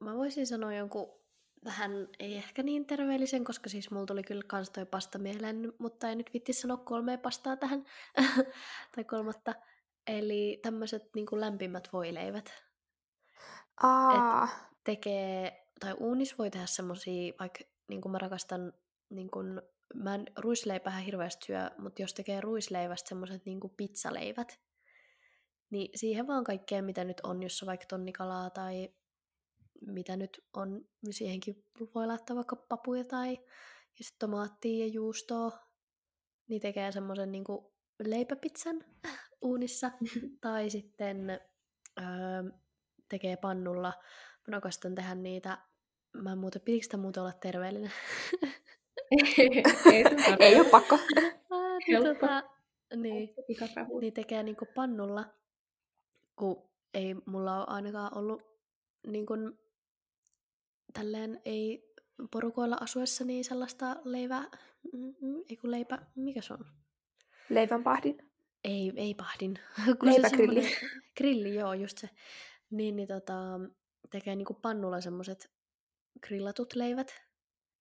Mä voisin sanoa jonkun vähän, ei ehkä niin terveellisen, koska siis mulla tuli kyllä kans toi pasta mieleen, mutta ei nyt vitti sanoa 3 pastaa tähän, tai 3. Eli tämmöiset niinku lämpimät voileivät. Uunissa voi tehdä semmosia, vaikka niinku mä rakastan, niinku, mä en ruisleipähän hirveästi syö, mutta jos tekee ruisleivästä semmoiset niinku pizzaleivät, niin siihen vaan kaikkea, mitä nyt on, jos on vaikka tonnikalaa tai mitä nyt on, niin siihenkin voi laittaa vaikka papuja tai ja sit tomaattia ja juustoa. Niin tekee semmoisen niinku leipäpizzan uunissa. Tai sitten tekee pannulla. Mä rakastan tehdä niitä. Mä en muuten, pitikö sitä muuten olla terveellinen? Ei ole pakko. Niin tekee niinku pannulla. Kun ei mulla ole ainakaan ollut niin kun, tälleen ei porukoilla asuessa niin sellaista mikä se on? Leivänpahdin? Ei pahdin. Leipägrilli. Grilli, joo, just se. Niin, tekee niin kun pannulla semmoset grillatut leivät.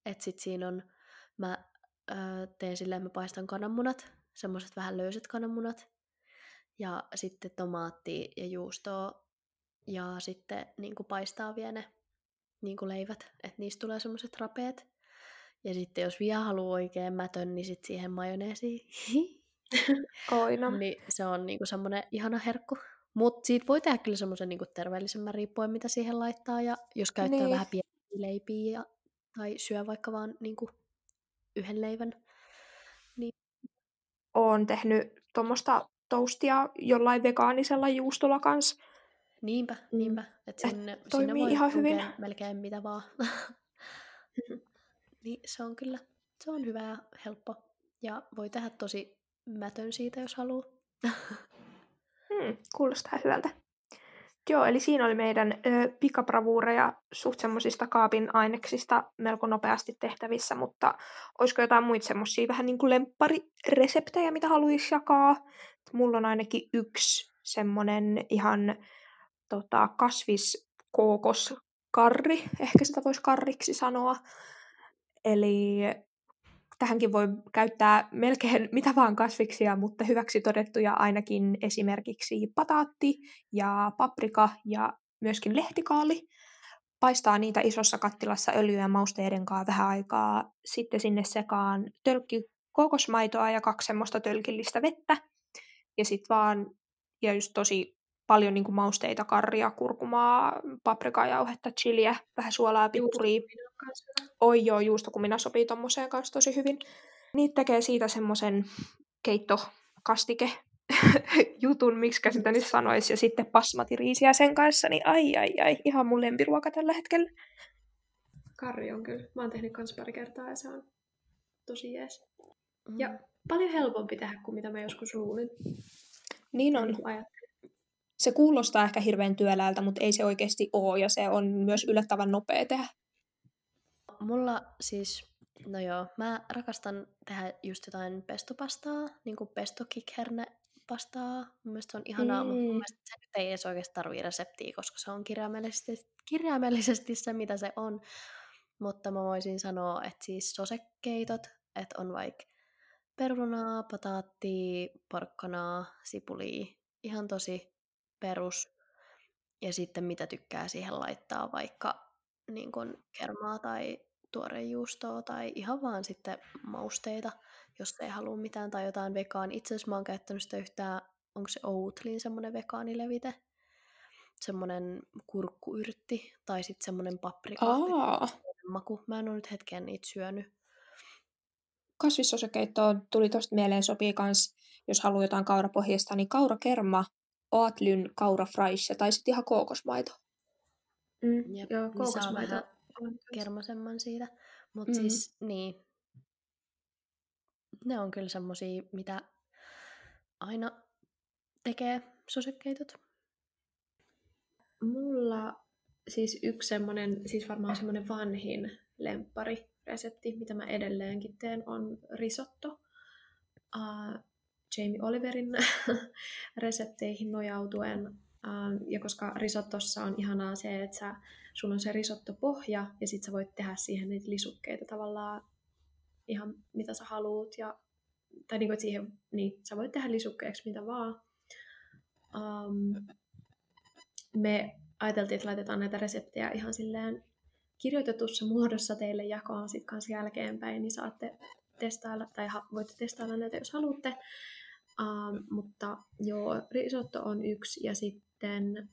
Et sit siinä on, mä teen silleen, mä paistan kananmunat, semmoset vähän löysät kananmunat. Ja sitten tomaattia ja juustoa. Ja sitten niin kuin paistaa vielä ne niin kuin leivät. Että niistä tulee semmoiset rapeet. Ja sitten jos vielä haluaa oikein mätön, niin sitten siihen majoneesiin. Oina. Niin se on niin kuin semmoinen ihana herkku. Mutta siitä voi tehdä kyllä semmoisen niin kuin terveellisemmän riippuen, mitä siihen laittaa. Ja jos käyttää vähän pieniä leipiä tai syö vaikka vaan niin kuin yhden leivän. Niin... Oon tehnyt tuommoista... toastia jollain vegaanisella juustolla kans. Niinpä. Että sinne voi ihan hyvin melkein mitä vaan. Niin se on kyllä, se on hyvä ja helppo. Ja voi tehdä tosi mätön siitä, jos haluaa. Kuulostaa hyvältä. Joo, eli siinä oli meidän pikabravuureja suht semmosista kaapin aineksista melko nopeasti tehtävissä, mutta olisiko jotain muita semmosia vähän niin kuin lempparireseptejä, mitä haluaisi jakaa? Mulla on ainakin yksi semmonen ihan kasviskookoskarri, ehkä sitä voisi karriksi sanoa. Eli tähänkin voi käyttää melkein mitä vaan kasviksia, mutta hyväksi todettuja ainakin esimerkiksi pataatti ja paprika ja myöskin lehtikaali. Paistaa niitä isossa kattilassa öljyä ja mausteiden kanssa vähän aikaa. Sitten sinne sekaan tölkki kookosmaitoa ja 2 semmoista tölkillistä vettä. Ja sitten vaan, ja just tosi paljon niin kuin mausteita, karria, kurkumaa, paprikajauhetta, chiliä, vähän suolaa, pippuria. Oi joo, juustokumina sopii tommoseen kanssa tosi hyvin. Niitä tekee siitä semmoisen keittokastike-jutun, miksikä sitä nyt sanoisi, ja sitten basmatiriisiä sen kanssa, niin ai, ihan mun lempiruoka tällä hetkellä. Karri on kyllä. Mä oon tehnyt kans pari kertaa, ja se on tosi jees. Ja paljon helpompi tehdä kuin mitä mä joskus luulin. Niin on. Se kuulostaa ehkä hirveän työläältä, mutta ei se oikeasti ole, ja se on myös yllättävän nopea tehdä. Mulla siis, no joo, mä rakastan tehdä just jotain pestopastaa, niin kuin pestokikhernepastaa. Mun mielestä se on ihanaa, mutta mun mielestä se nyt ei edes oikeasti tarvii reseptiä, koska se on kirjaimellisesti se, mitä se on. Mutta mä voisin sanoa, että siis sosekeitot, että on vaikka perunaa, pataattia, porkkanaa, sipulia, ihan tosi perus. Ja sitten mitä tykkää siihen laittaa, vaikka... niin kuin kermaa tai tuorejuustoa tai ihan vaan sitten mausteita, jos ei halua mitään tai jotain vegaan. Itse asiassa mä oon käyttänyt sitä yhtään, onko se Outlyn semmoinen vegaanilevite, semmoinen kurkkuyrtti tai sitten semmoinen paprikamaku. Mä en ole nyt hetkeen niitä syönyt. Kasvissosakeittoa tuli tosta mieleen, sopii kans, jos haluaa jotain kaurapohjasta, niin kaurakerma, Oatlyn kaurafraisse tai sitten ihan kookosmaito. Mm, ja joo, kookosmaito. Kermasemman siitä. Mutta siis, niin, ne on kyllä semmosia, mitä aina tekee sosekkeitot. Mulla siis yksi semmoinen, siis varmaan semmoinen vanhin lemppariresepti, mitä mä edelleenkin teen, on risotto. Jamie Oliverin resepteihin nojautuen. Ja koska risottossa on ihanaa se, että sulla on se risottopohja ja sit sä voit tehdä siihen niitä lisukkeita tavallaan ihan mitä sä haluut. Ja, tai niin kuin, että siihen, niin sä voit tehdä lisukkeeksi mitä vaan. Me ajateltiin, että laitetaan näitä reseptejä ihan silleen kirjoitetussa muodossa teille jakoon sit kanssa jälkeenpäin, niin saatte testailla, tai voitte testailla näitä, jos haluatte. Mutta joo, risotto on yksi, ja sitten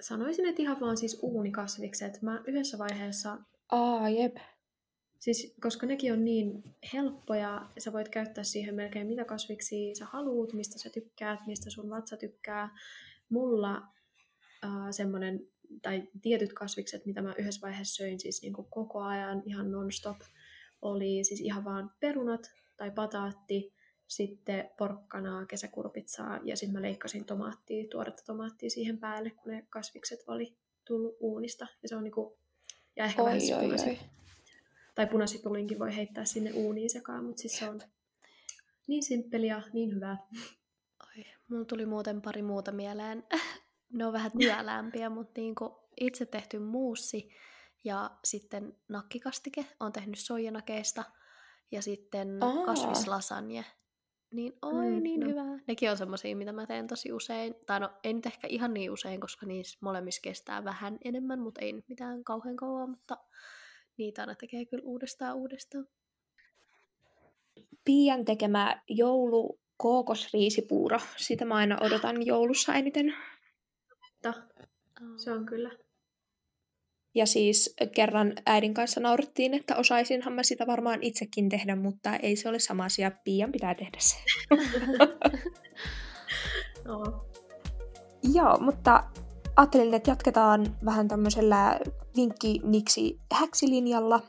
sanoisin, että ihan vaan siis uunikasvikset. Mä yhdessä vaiheessa... jep. Siis, koska nekin on niin helppoja, sä voit käyttää siihen melkein mitä kasviksia sä haluut, mistä sä tykkäät, mistä sun vatsa tykkää. Mulla semmoinen, tai tietyt kasvikset, mitä mä yhdessä vaiheessa söin siis niin kuin koko ajan, ihan non-stop, oli siis ihan vaan perunat tai pataatti, sitten porkkanaa, kesäkurpitsaa, ja sitten mä leikkasin tomaattia, tuoretta tomaattia siihen päälle, kun ne kasvikset oli tullut uunista. Ja se on niinku, ja ehkä vähän punasipulia. Tai punasipulinkin voi heittää sinne uuniin sekaan, mutta siis se on niin simppeli ja niin hyvää. Oi, mulla tuli muuten pari muuta mieleen. Ne on vähän työlämpiä, mutta niinku itse tehty muussi ja sitten nakkikastike. Olen tehnyt soijanakeista ja sitten kasvislasagne. Niin oi, niin hyvää. Nekin on semmosia, mitä mä teen tosi usein. Tai no, ei nyt ehkä ihan niin usein, koska niissä molemmissa kestää vähän enemmän, mutta ei nyt mitään kauhean kauan, mutta niitä aina tekee kyllä uudestaan. Pian tekemä joulukookosriisipuuro. Sitä mä aina odotan joulussa eniten. Se on kyllä. Ja siis kerran äidin kanssa naurattiin, että osaisinhan mä sitä varmaan itsekin tehdä, mutta ei se ole sama asia. Pian pitää tehdä se. No. Joo, mutta ajattelin, että jatketaan vähän tämmöisellä vinkki-niksi-häksilinjalla.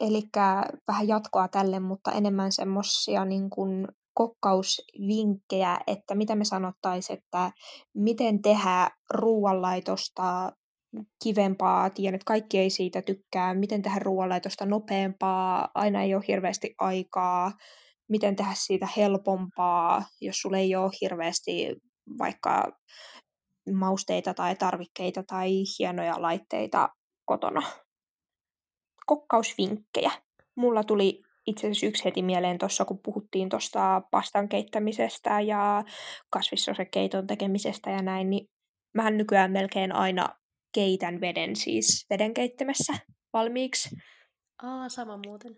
Elikkä vähän jatkoa tälle, mutta enemmän semmosia niin kuin kokkausvinkkejä, että mitä me sanottaisiin, että miten tehdä ruoanlaitosta kivempaa, tiedän, että kaikki ei siitä tykkää, miten tehdä ruoanlaitosta nopeampaa, aina ei ole hirveästi aikaa, miten tehdä siitä helpompaa, jos sulla ei ole hirveästi vaikka mausteita tai tarvikkeita tai hienoja laitteita kotona. Kokkausvinkkejä. Mulla tuli itse asiassa yksi heti mieleen tuossa, kun puhuttiin tuosta pastan keittämisestä ja kasvissosekeiton tekemisestä ja näin, niin mähän nykyään melkein aina keitän veden, siis veden keittimessä valmiiksi. Sama muuten.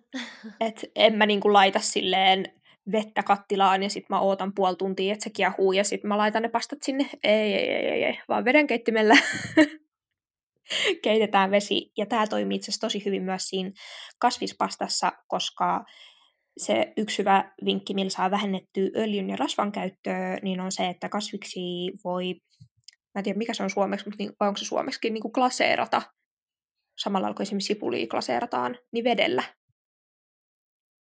Et en mä niinku laita silleen vettä kattilaan ja sit mä ootan puoli tuntia, että se kiehuu ja sit mä laitan ne pastat sinne. Ei, vaan veden keittimellä keitetään vesi. Ja tää toimii itse asiassa tosi hyvin myös siinä kasvispastassa, koska se yksi hyvä vinkki, millä saa vähennettyä öljyn ja rasvan käyttöä, niin on se, että kasviksi voi... Mä en tiedä, mikä se on suomeksi, mutta vai onko se suomeksikin niin kuin glaseerata. Samalla kun esimerkiksi sipulia glaseerataan, niin vedellä.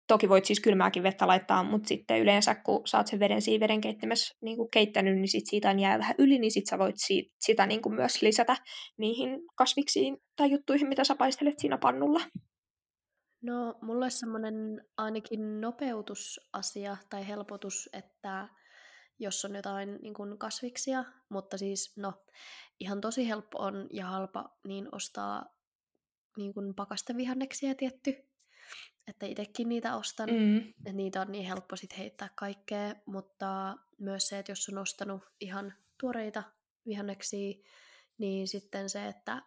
Toki voit siis kylmääkin vettä laittaa, mutta sitten yleensä kun sä oot sen veden siinä vedenkeittimessä niin kuin keittänyt, niin sit siitä jää vähän yli, niin sit sä voit sitä niin kuin myös lisätä niihin kasviksiin tai juttuihin, mitä sä paistelet siinä pannulla. No, mulla olisi semmoinen ainakin nopeutusasia tai helpotus, että jos on jotain niin kuin kasviksia, mutta siis no, ihan tosi helppo on ja halpa, niin ostaa niin kuin pakastevihanneksia tietty, että itsekin niitä ostan, että niitä on niin helppo sit heittää kaikkea, mutta myös se, että jos on ostanut ihan tuoreita vihanneksia, niin sitten se, että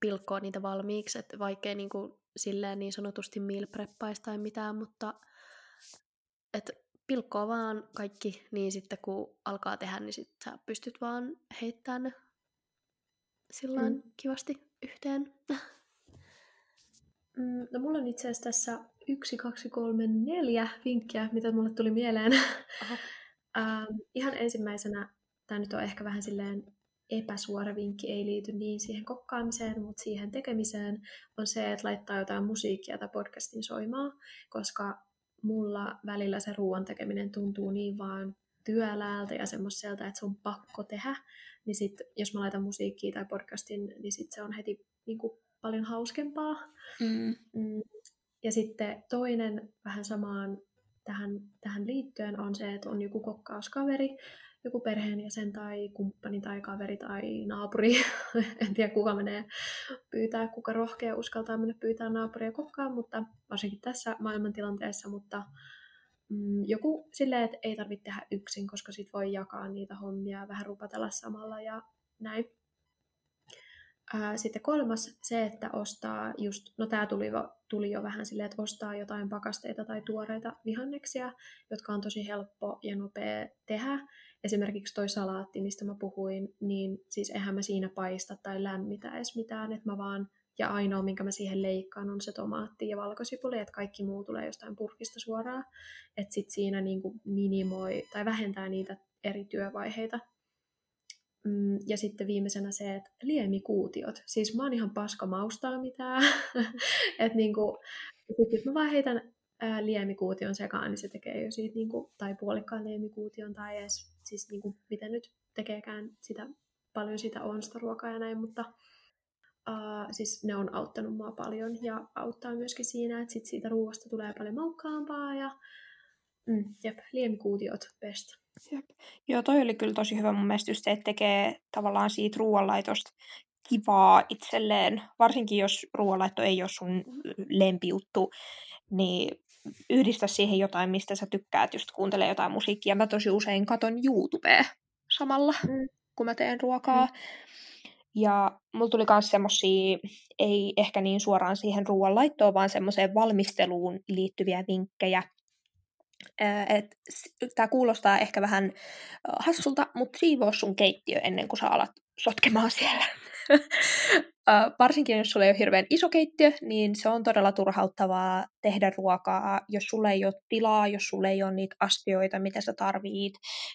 pilkkoo niitä valmiiksi, että vaikea niin kuin silleen niin sanotusti meal preppaisi tai mitään, mutta että pilkkoa vaan kaikki, niin sitten kun alkaa tehdä, niin sit sä pystyt vaan heittämään ne sillain kivasti yhteen. No mulla on itse asiassa tässä 1, 2, 3, 4 vinkkiä, mitä mulle tuli mieleen. Ihan ensimmäisenä, tämä nyt on ehkä vähän silleen epäsuora vinkki, ei liity niin siihen kokkaamiseen, mutta siihen tekemiseen, on se, että laittaa jotain musiikkia tai podcastin soimaan, koska mulla välillä se ruoan tekeminen tuntuu niin vaan työläältä ja semmoiselta, että se on pakko tehdä. Niin sit, jos mä laitan musiikkia tai podcastin, niin sit se on heti niin kuin paljon hauskempaa. Ja sitten toinen vähän samaan tähän liittyen on se, että on joku kokkauskaveri, joku perheenjäsen tai kumppani tai kaveri tai naapuri. En tiedä, kuka menee pyytää, kuka rohkea uskaltaa mennä pyytää naapuria kokkaan, mutta varsinkin tässä maailmantilanteessa, mutta joku silleen, että ei tarvitse tehdä yksin, koska sit voi jakaa niitä hommia, vähän rupatella samalla ja näin. Sitten kolmas se, että ostaa just, no tää tuli jo vähän silleen, että ostaa jotain pakasteita tai tuoreita vihanneksia, jotka on tosi helppo ja nopea tehdä. Esimerkiksi toi salaatti, mistä mä puhuin, niin siis eihän mä siinä paista tai lämmitä edes mitään, että mä vaan, ja ainoa minkä mä siihen leikkaan on se tomaatti ja valkosipuli, että kaikki muu tulee jostain purkista suoraan, että sit siinä niinku minimoi tai vähentää niitä eri työvaiheita. Ja sitten viimeisenä se, että liemikuutiot. Siis mä oon ihan paska maustaa mitään. Että niinku, sit mä vaan heitän liemikuution sekaan, niin se tekee jo siitä niinku, tai puolikkaan liemikuution, tai edes, siis niinku, mitä nyt tekeekään sitä, paljon sitä on sitä ruokaa ja näin, mutta siis ne on auttanut mua paljon ja auttaa myöskin siinä, että sit siitä ruoasta tulee paljon maukkaampaa ja liemikuutiot best. Jep. Joo, toi oli kyllä tosi hyvä mun mielestä just se, että tekee tavallaan siitä ruoanlaitosta kivaa itselleen, varsinkin jos ruoanlaitto ei ole sun lempijuttu, niin yhdistä siihen jotain, mistä sä tykkäät, just kuuntelee jotain musiikkia. Mä tosi usein katon YouTubea samalla, kun mä teen ruokaa. Ja mulla tuli myös semmosia, ei ehkä niin suoraan siihen ruoanlaittoon, vaan semmoiseen valmisteluun liittyviä vinkkejä. Tämä kuulostaa ehkä vähän hassulta, mutta siivoo sun keittiö ennen kuin sä alat sotkemaan siellä. Varsinkin jos sulla ei ole hirveän iso keittiö, niin se on todella turhauttavaa tehdä ruokaa, jos sulla ei ole tilaa, jos sulla ei ole niitä astioita, mitä sä tarvit,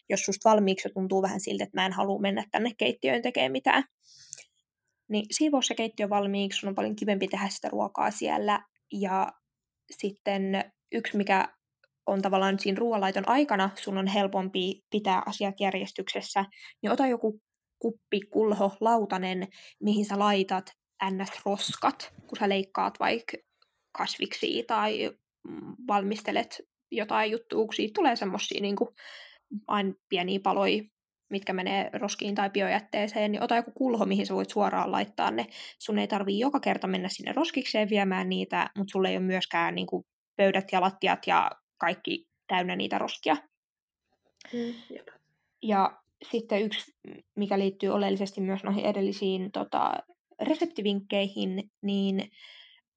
jos susta valmiiksi tuntuu vähän siltä, että mä en halua mennä tänne keittiöön tekemään mitään. Niin siivoo se keittiö valmiiksi, sun on paljon kivempi tehdä sitä ruokaa siellä. Ja sitten yksi, mikä on tavallaan siinä ruoanlaiton aikana, sun on helpompi pitää asiat järjestyksessä, niin ota joku kuppi, kulho, lautanen, mihin sä laitat ns-roskat, kun sä leikkaat vaikka kasviksia tai valmistelet jotain juttua, kun siitä tulee semmosia niin kuin aina pieniä paloja, mitkä menee roskiin tai biojätteeseen, niin ota joku kulho, mihin sä voit suoraan laittaa ne. Sun ei tarvii joka kerta mennä sinne roskikseen viemään niitä, mutta sulla ei ole myöskään niin kuin pöydät ja lattiat ja kaikki täynnä niitä roskia. Ja sitten yksi, mikä liittyy oleellisesti myös noihin edellisiin reseptivinkkeihin, niin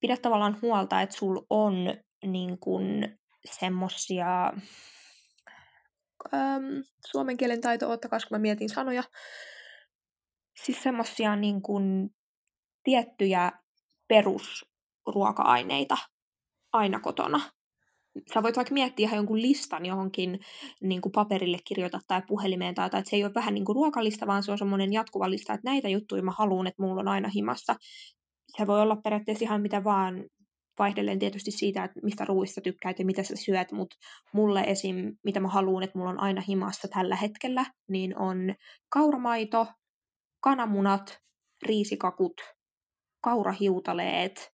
pidä tavallaan huolta, että sulla on niin kuin semmosia suomen kielen taito, ottakaa, kun mä mietin sanoja, siis semmosia niin kuin tiettyjä perusruoka-aineita aina kotona. Sä voit vaikka miettiä ihan jonkun listan johonkin niin kuin paperille kirjoita tai puhelimeen, tai että se ei ole vähän niin kuin ruokalista, vaan se on semmoinen jatkuva lista, että näitä juttuja mä haluan, että mulla on aina himassa. Se voi olla periaatteessa ihan mitä vaan, vaihdellen tietysti siitä, että mistä ruuista tykkäät ja mitä sä syöt, mutta mulle esim. Mitä mä haluan, että mulla on aina himassa tällä hetkellä, niin on kauramaito, kananmunat, riisikakut, kaurahiutaleet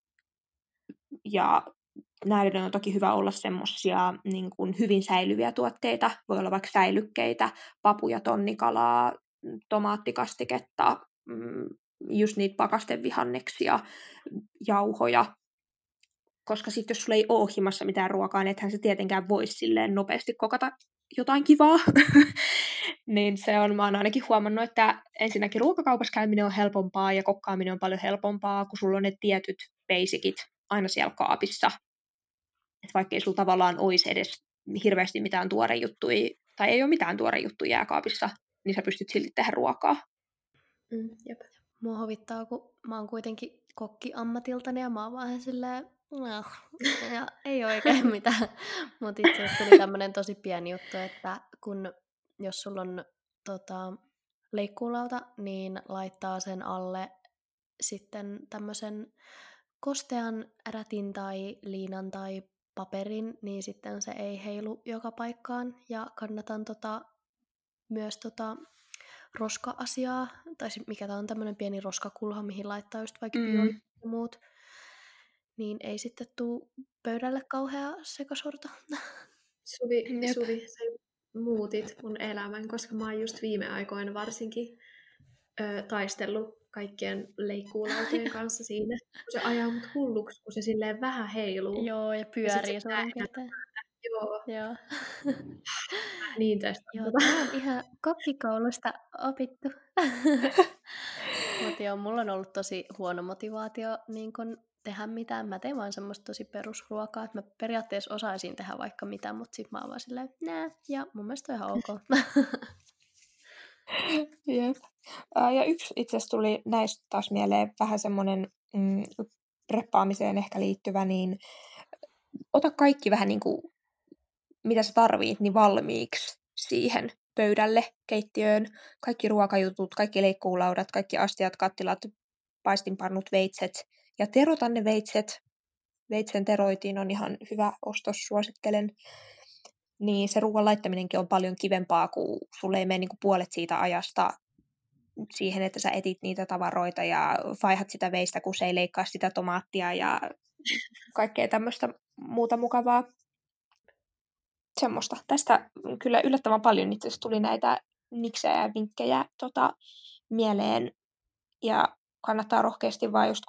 ja näiden on toki hyvä olla semmoisia niin kuin hyvin säilyviä tuotteita. Voi olla vaikka säilykkeitä, papuja, tonnikalaa, tomaattikastiketta, just niitä pakastevihanneksia, jauhoja. Koska sitten jos sulla ei ole himassa mitään ruokaa, niin ethän se tietenkään voisi silleen nopeasti kokata jotain kivaa. Niin se on, mä oon ainakin huomannut, että ensinnäkin ruokakaupassa käyminen on helpompaa ja kokkaaminen on paljon helpompaa, kun sulla on ne tietyt basicit aina siellä kaapissa. Että vaikka ei sulla tavallaan olisi edes hirveästi mitään tuorejuttuja, tai ei ole mitään tuorejuttuja jääkaapissa, niin sä pystyt silti tehdä ruokaa. Mm, jep. Mua hovittaa, kun mä oon kuitenkin kokki ammatiltani ja mä oon vähän silleen, ja ei oikein mitään. Mutta itse asiassa tuli tämmönen tosi pieni juttu, että kun jos sulla on leikkuulauta, niin laittaa sen alle sitten tämmöisen kostean rätin tai liinan tai paperin, niin sitten se ei heilu joka paikkaan. Ja kannatan myös roska-asiaa, tai mikä tää on tämmönen pieni roskakulha, mihin laittaa just vaikka bioit ja muut. Niin ei sitten tuu pöydälle kauhea sekasorto. Suvi, sä muutit mun elämän, koska mä oon just viime aikoina varsinkin taistellut kaikkien leikkuulautojen kanssa siinä. Kun se ajaa mut hulluksi, kun se silleen vähän heiluu. Joo, ja pyörii suurin piirtein. Joo. Niin tästä. Joo, tämä on ihan kokkikoulusta opittu. Mutta joo, mulla on ollut tosi huono motivaatio niin kun tehdä mitään. Mä tein vaan semmoista tosi perusruokaa, että mä periaatteessa osaisin tehdä vaikka mitä, mutta sit mä oon vaan silleen, nää, ja mun mielestä on ihan ok. Jep. Ja yksi itse asiassa tuli näistä taas mieleen vähän semmoinen preppaamiseen ehkä liittyvä, niin ota kaikki vähän niin kuin, mitä sä tarvit, niin valmiiksi siihen pöydälle, keittiöön. Kaikki ruokajutut, kaikki leikkuulaudat, kaikki astiat, kattilat, paistinpannut, veitset. Ja terotan ne veitset. Veitsen teroitiin on ihan hyvä ostos, suosittelen. Niin se ruoan laittaminenkin on paljon kivempaa, kun sulle ei mene niin kuin puolet siitä ajasta siihen, että sä etit niitä tavaroita ja vaihat sitä veistä, kun se ei leikkaa sitä tomaattia ja kaikkea tämmöistä muuta mukavaa. Semmoista. Tästä kyllä yllättävän paljon itse asiassa tuli näitä niksejä ja vinkkejä mieleen. Ja kannattaa rohkeasti vaan just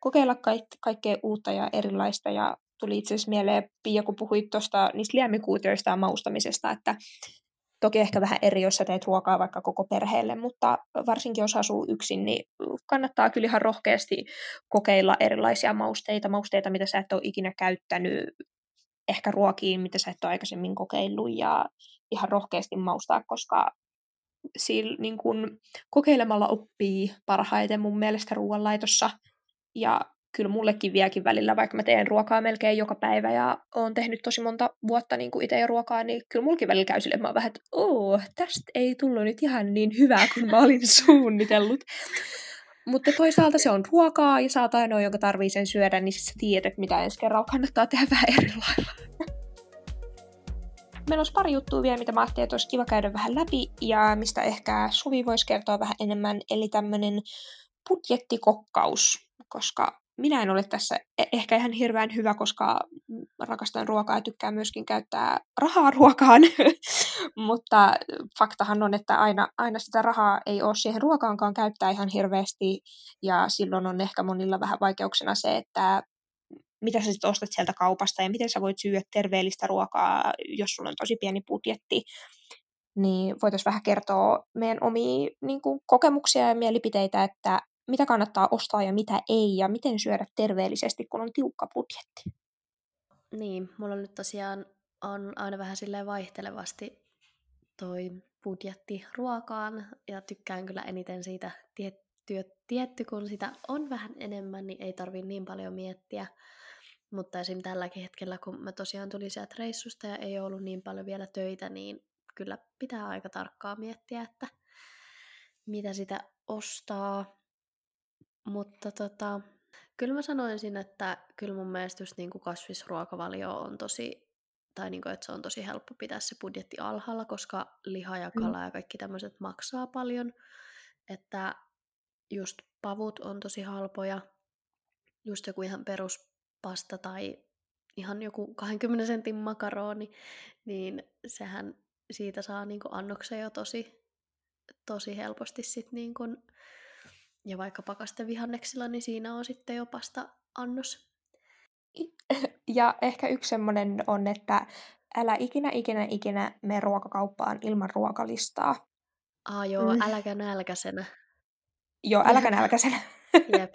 kokeilla kaikkea uutta ja erilaista. Ja tuli itse asiassa mieleen, Pia, kun puhuit tuosta niistä liemikuutioista ja maustamisesta, että toki ehkä vähän eri, jos sä teet ruokaa vaikka koko perheelle, mutta varsinkin jos asuu yksin, niin kannattaa kyllä ihan rohkeasti kokeilla erilaisia mausteita, mitä sä et ole ikinä käyttänyt, ehkä ruokiin, mitä sä et ole aikaisemmin kokeillut, ja ihan rohkeasti maustaa, koska niin kun kokeilemalla oppii parhaiten mun mielestä ruoanlaitossa, ja kyllä mullekin vieläkin välillä, vaikka mä teen ruokaa melkein joka päivä ja oon tehnyt tosi monta vuotta niin kuin itse ruokaa, niin kyllä mullekin välillä käy silleen, mä oon vähän, että tästä ei tullut nyt ihan niin hyvää kuin mä olin suunnitellut. Mutta toisaalta se on ruokaa ja sä oot ainoa, jonka tarvii sen syödä, niin sä tiedät, mitä ensi kerralla kannattaa tehdä vähän eri lailla. Meillä olisi pari juttua vielä, mitä mä ajattelin, että olisi kiva käydä vähän läpi ja mistä ehkä Suvi voisi kertoa vähän enemmän, eli tämmöinen budjettikokkaus, koska minä en ole tässä ehkä ihan hirveän hyvä, koska rakastan ruokaa ja tykkään myöskin käyttää rahaa ruokaan. Mutta faktahan on, että aina sitä rahaa ei ole siihen ruokaankaan käyttää ihan hirveästi. Ja silloin on ehkä monilla vähän vaikeuksena se, että mitä sä sitten ostat sieltä kaupasta ja miten sä voit syödä terveellistä ruokaa, jos sulla on tosi pieni budjetti. Niin voitaisiin vähän kertoa meidän omia niin kuin kokemuksia ja mielipiteitä, että mitä kannattaa ostaa ja mitä ei, ja miten syödä terveellisesti, kun on tiukka budjetti? Niin, mulla on nyt tosiaan on aina vähän silleen vaihtelevasti toi budjetti ruokaan, ja tykkään kyllä eniten siitä tietty, kun sitä on vähän enemmän, niin ei tarvii niin paljon miettiä. Mutta esim. Tälläkin hetkellä, kun mä tosiaan tulin sieltä reissusta ja ei ollut niin paljon vielä töitä, niin kyllä pitää aika tarkkaan miettiä, että mitä sitä ostaa. Mutta kyllä mä sanoisin, että kyllä mun mielestä just niin kuin kasvisruokavalio on tosi, tai niin kuin, että se on tosi helppo pitää se budjetti alhaalla, koska liha ja kala ja kaikki tämmöiset maksaa paljon. Että just pavut on tosi halpoja, just joku ihan peruspasta tai ihan joku 20 sentin makarooni, niin sehän siitä saa niin kuin annoksen jo tosi helposti sit niin kuin. Ja vaikka pakastevihanneksilla, niin siinä on sitten jo pasta-annos. Ja ehkä yksi semmoinen on, että älä ikinä mene ruokakauppaan ilman ruokalistaa. Joo, äläkä nälkäisenä. Joo, äläkä nälkäisenä. Jep.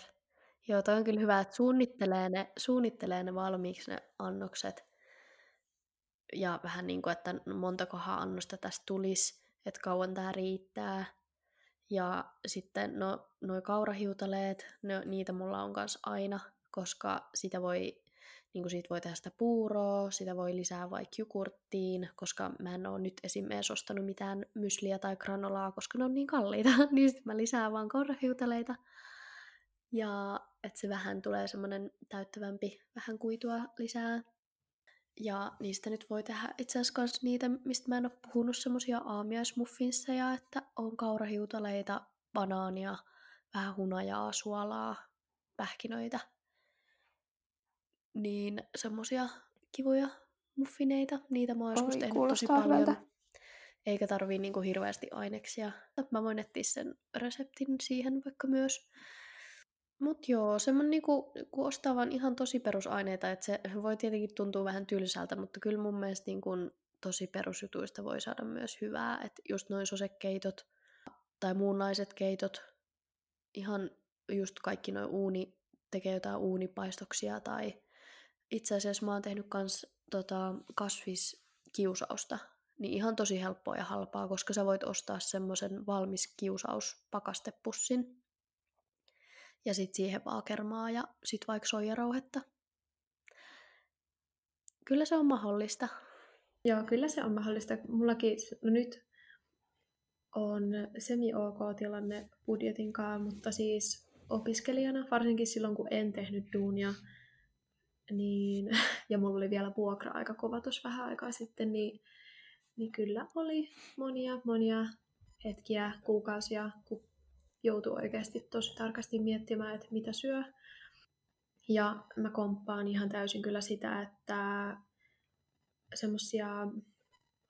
Joo, toi on kyllä hyvä, että suunnittelee ne valmiiksi ne annokset. ja vähän niin kuin, että montakohan annosta tästä tulisi, että kauan tämä riittää. Ja sitten no, nuo kaurahiutaleet, niitä mulla on kanssa aina, koska sitä voi, niin kuin siitä voi tehdä sitä puuroa, sitä voi lisää vaikka jogurttiin, koska mä en ole nyt esimerkiksi ostanut mitään mysliä tai granolaa, koska ne on niin kalliita, niin sitten mä lisään vaan kaurahiutaleita. Ja että se vähän tulee semmoinen täyttävämpi, vähän kuitua lisää. Ja niistä nyt voi tehdä itse asiassa myös niitä, mistä mä en ole puhunut, semmosia aamiaismuffinsseja, että on kaurahiutaleita, banaania, vähän hunajaa, suolaa, pähkinöitä. Niin semmosia kivoja muffineita, niitä mä oon joskus tehnyt tosi paljon. Hyvältä. Eikä tarvii niinku hirveästi aineksia. Mä voin etsiä sen reseptin siihen vaikka myös. Mut joo, semmonen niinku, kun ostaa vaan ihan tosi perusaineita, että se voi tietenkin tuntua vähän tylsältä, mutta kyllä mun mielestä niinku tosi perusjutuista voi saada myös hyvää, että just noin sosekeitot tai muunlaiset keitot, ihan just kaikki noin uuni, tekee jotain uunipaistoksia tai itse asiassa mä oon tehnyt kans kasviskiusausta, niin ihan tosi helppoa ja halpaa, koska sä voit ostaa semmosen valmis kiusauspakastepussin. Ja sitten siihen vaakermaa ja sitten vaikka soijarauhetta. Kyllä se on mahdollista. Joo, kyllä se on mahdollista. Mullakin no nyt on semi-OK-tilanne budjetinkaan, mutta siis opiskelijana, varsinkin silloin kun en tehnyt duunia, niin, ja mulla oli vielä vuokra aika kova tuossa vähän aikaa sitten, niin kyllä oli monia hetkiä, kuukausia, joutuu oikeasti tosi tarkasti miettimään, että mitä syö. Ja mä komppaan ihan täysin kyllä sitä, että semmosia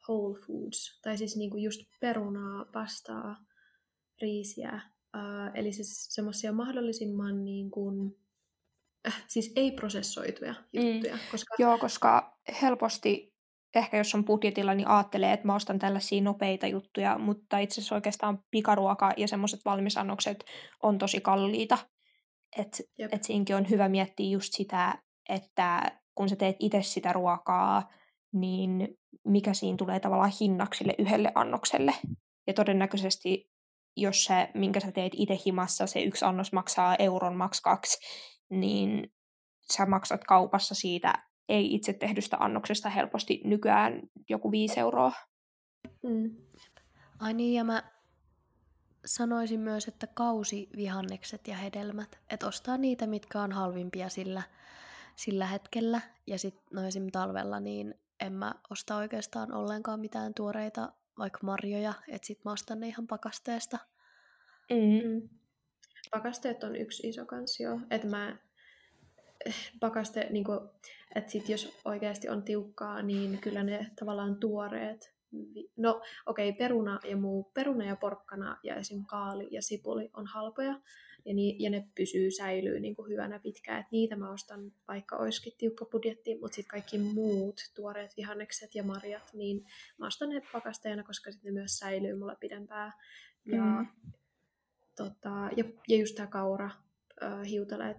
whole foods, tai siis niinku just perunaa, pastaa, riisiä, eli siis semmosia mahdollisimman niinkun, siis ei prosessoituja juttuja. Koska... Joo, koska helposti ehkä jos on budjetilla, niin ajattelee, että mä ostan tällaisia nopeita juttuja, mutta itse asiassa oikeastaan pikaruoka ja semmoiset valmisannokset on tosi kalliita. Et siinkin on hyvä miettiä just sitä, että kun sä teet itse sitä ruokaa, niin mikä siinä tulee tavallaan hinnaksi sille yhdelle annokselle. Ja todennäköisesti, jos se, minkä sä teet itse himassa, se yksi annos maksaa euron maks 2, niin sä maksat kaupassa siitä, ei itse tehdystä annoksesta helposti nykyään joku 5 euroa. Mm. Ai niin, ja mä sanoisin myös, että kausivihannekset ja hedelmät, että ostaa niitä, mitkä on halvimpia sillä hetkellä, ja sit no esim. Talvella, niin en mä osta oikeastaan ollenkaan mitään tuoreita, vaikka marjoja, että sit mä ostan ne ihan pakasteesta. Mm. Pakasteet on yksi iso kansio, että mä pakaste, niin kuin, että sit jos oikeasti on tiukkaa, niin kyllä ne tavallaan tuoreet, no okei, peruna ja porkkana ja esim. Kaali ja sipuli on halpoja ja ne säilyy niin kuin hyvänä pitkään, että niitä mä ostan, vaikka olisikin tiukka budjetti, mutta sitten kaikki muut tuoreet vihannekset ja marjat, niin mä ostan ne pakasteena, koska sitten ne myös säilyy mulla pidempään ja just tää kaura hiutaleet,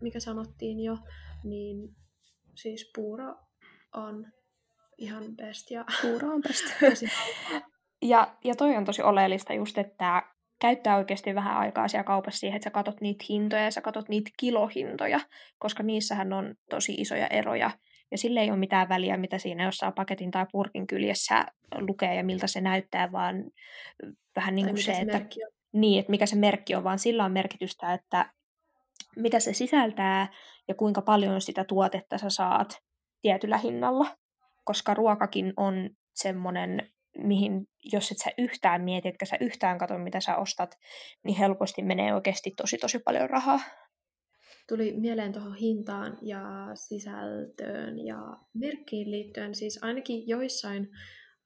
mikä sanottiin jo, niin siis puuro on ihan best. Ja puuro on best. ja toi on tosi oleellista just, että käyttää oikeasti vähän aikaa siellä kaupassa siihen, että sä katot niitä hintoja ja sä katot niitä kilohintoja, koska niissähän on tosi isoja eroja. Ja sille ei ole mitään väliä, mitä siinä jossain paketin tai purkin kyljessä lukee ja miltä se näyttää, vaan vähän niin kuin se, että, niin, että mikä se merkki on, vaan sillä on merkitystä, että mitä se sisältää ja kuinka paljon sitä tuotetta sä saat tietyllä hinnalla, koska ruokakin on semmoinen, mihin jos et sä yhtään mieti, etkä sä yhtään katso, mitä sä ostat, niin helposti menee oikeasti tosi tosi paljon rahaa. Tuli mieleen tuohon hintaan ja sisältöön ja merkkiin liittyen, siis ainakin joissain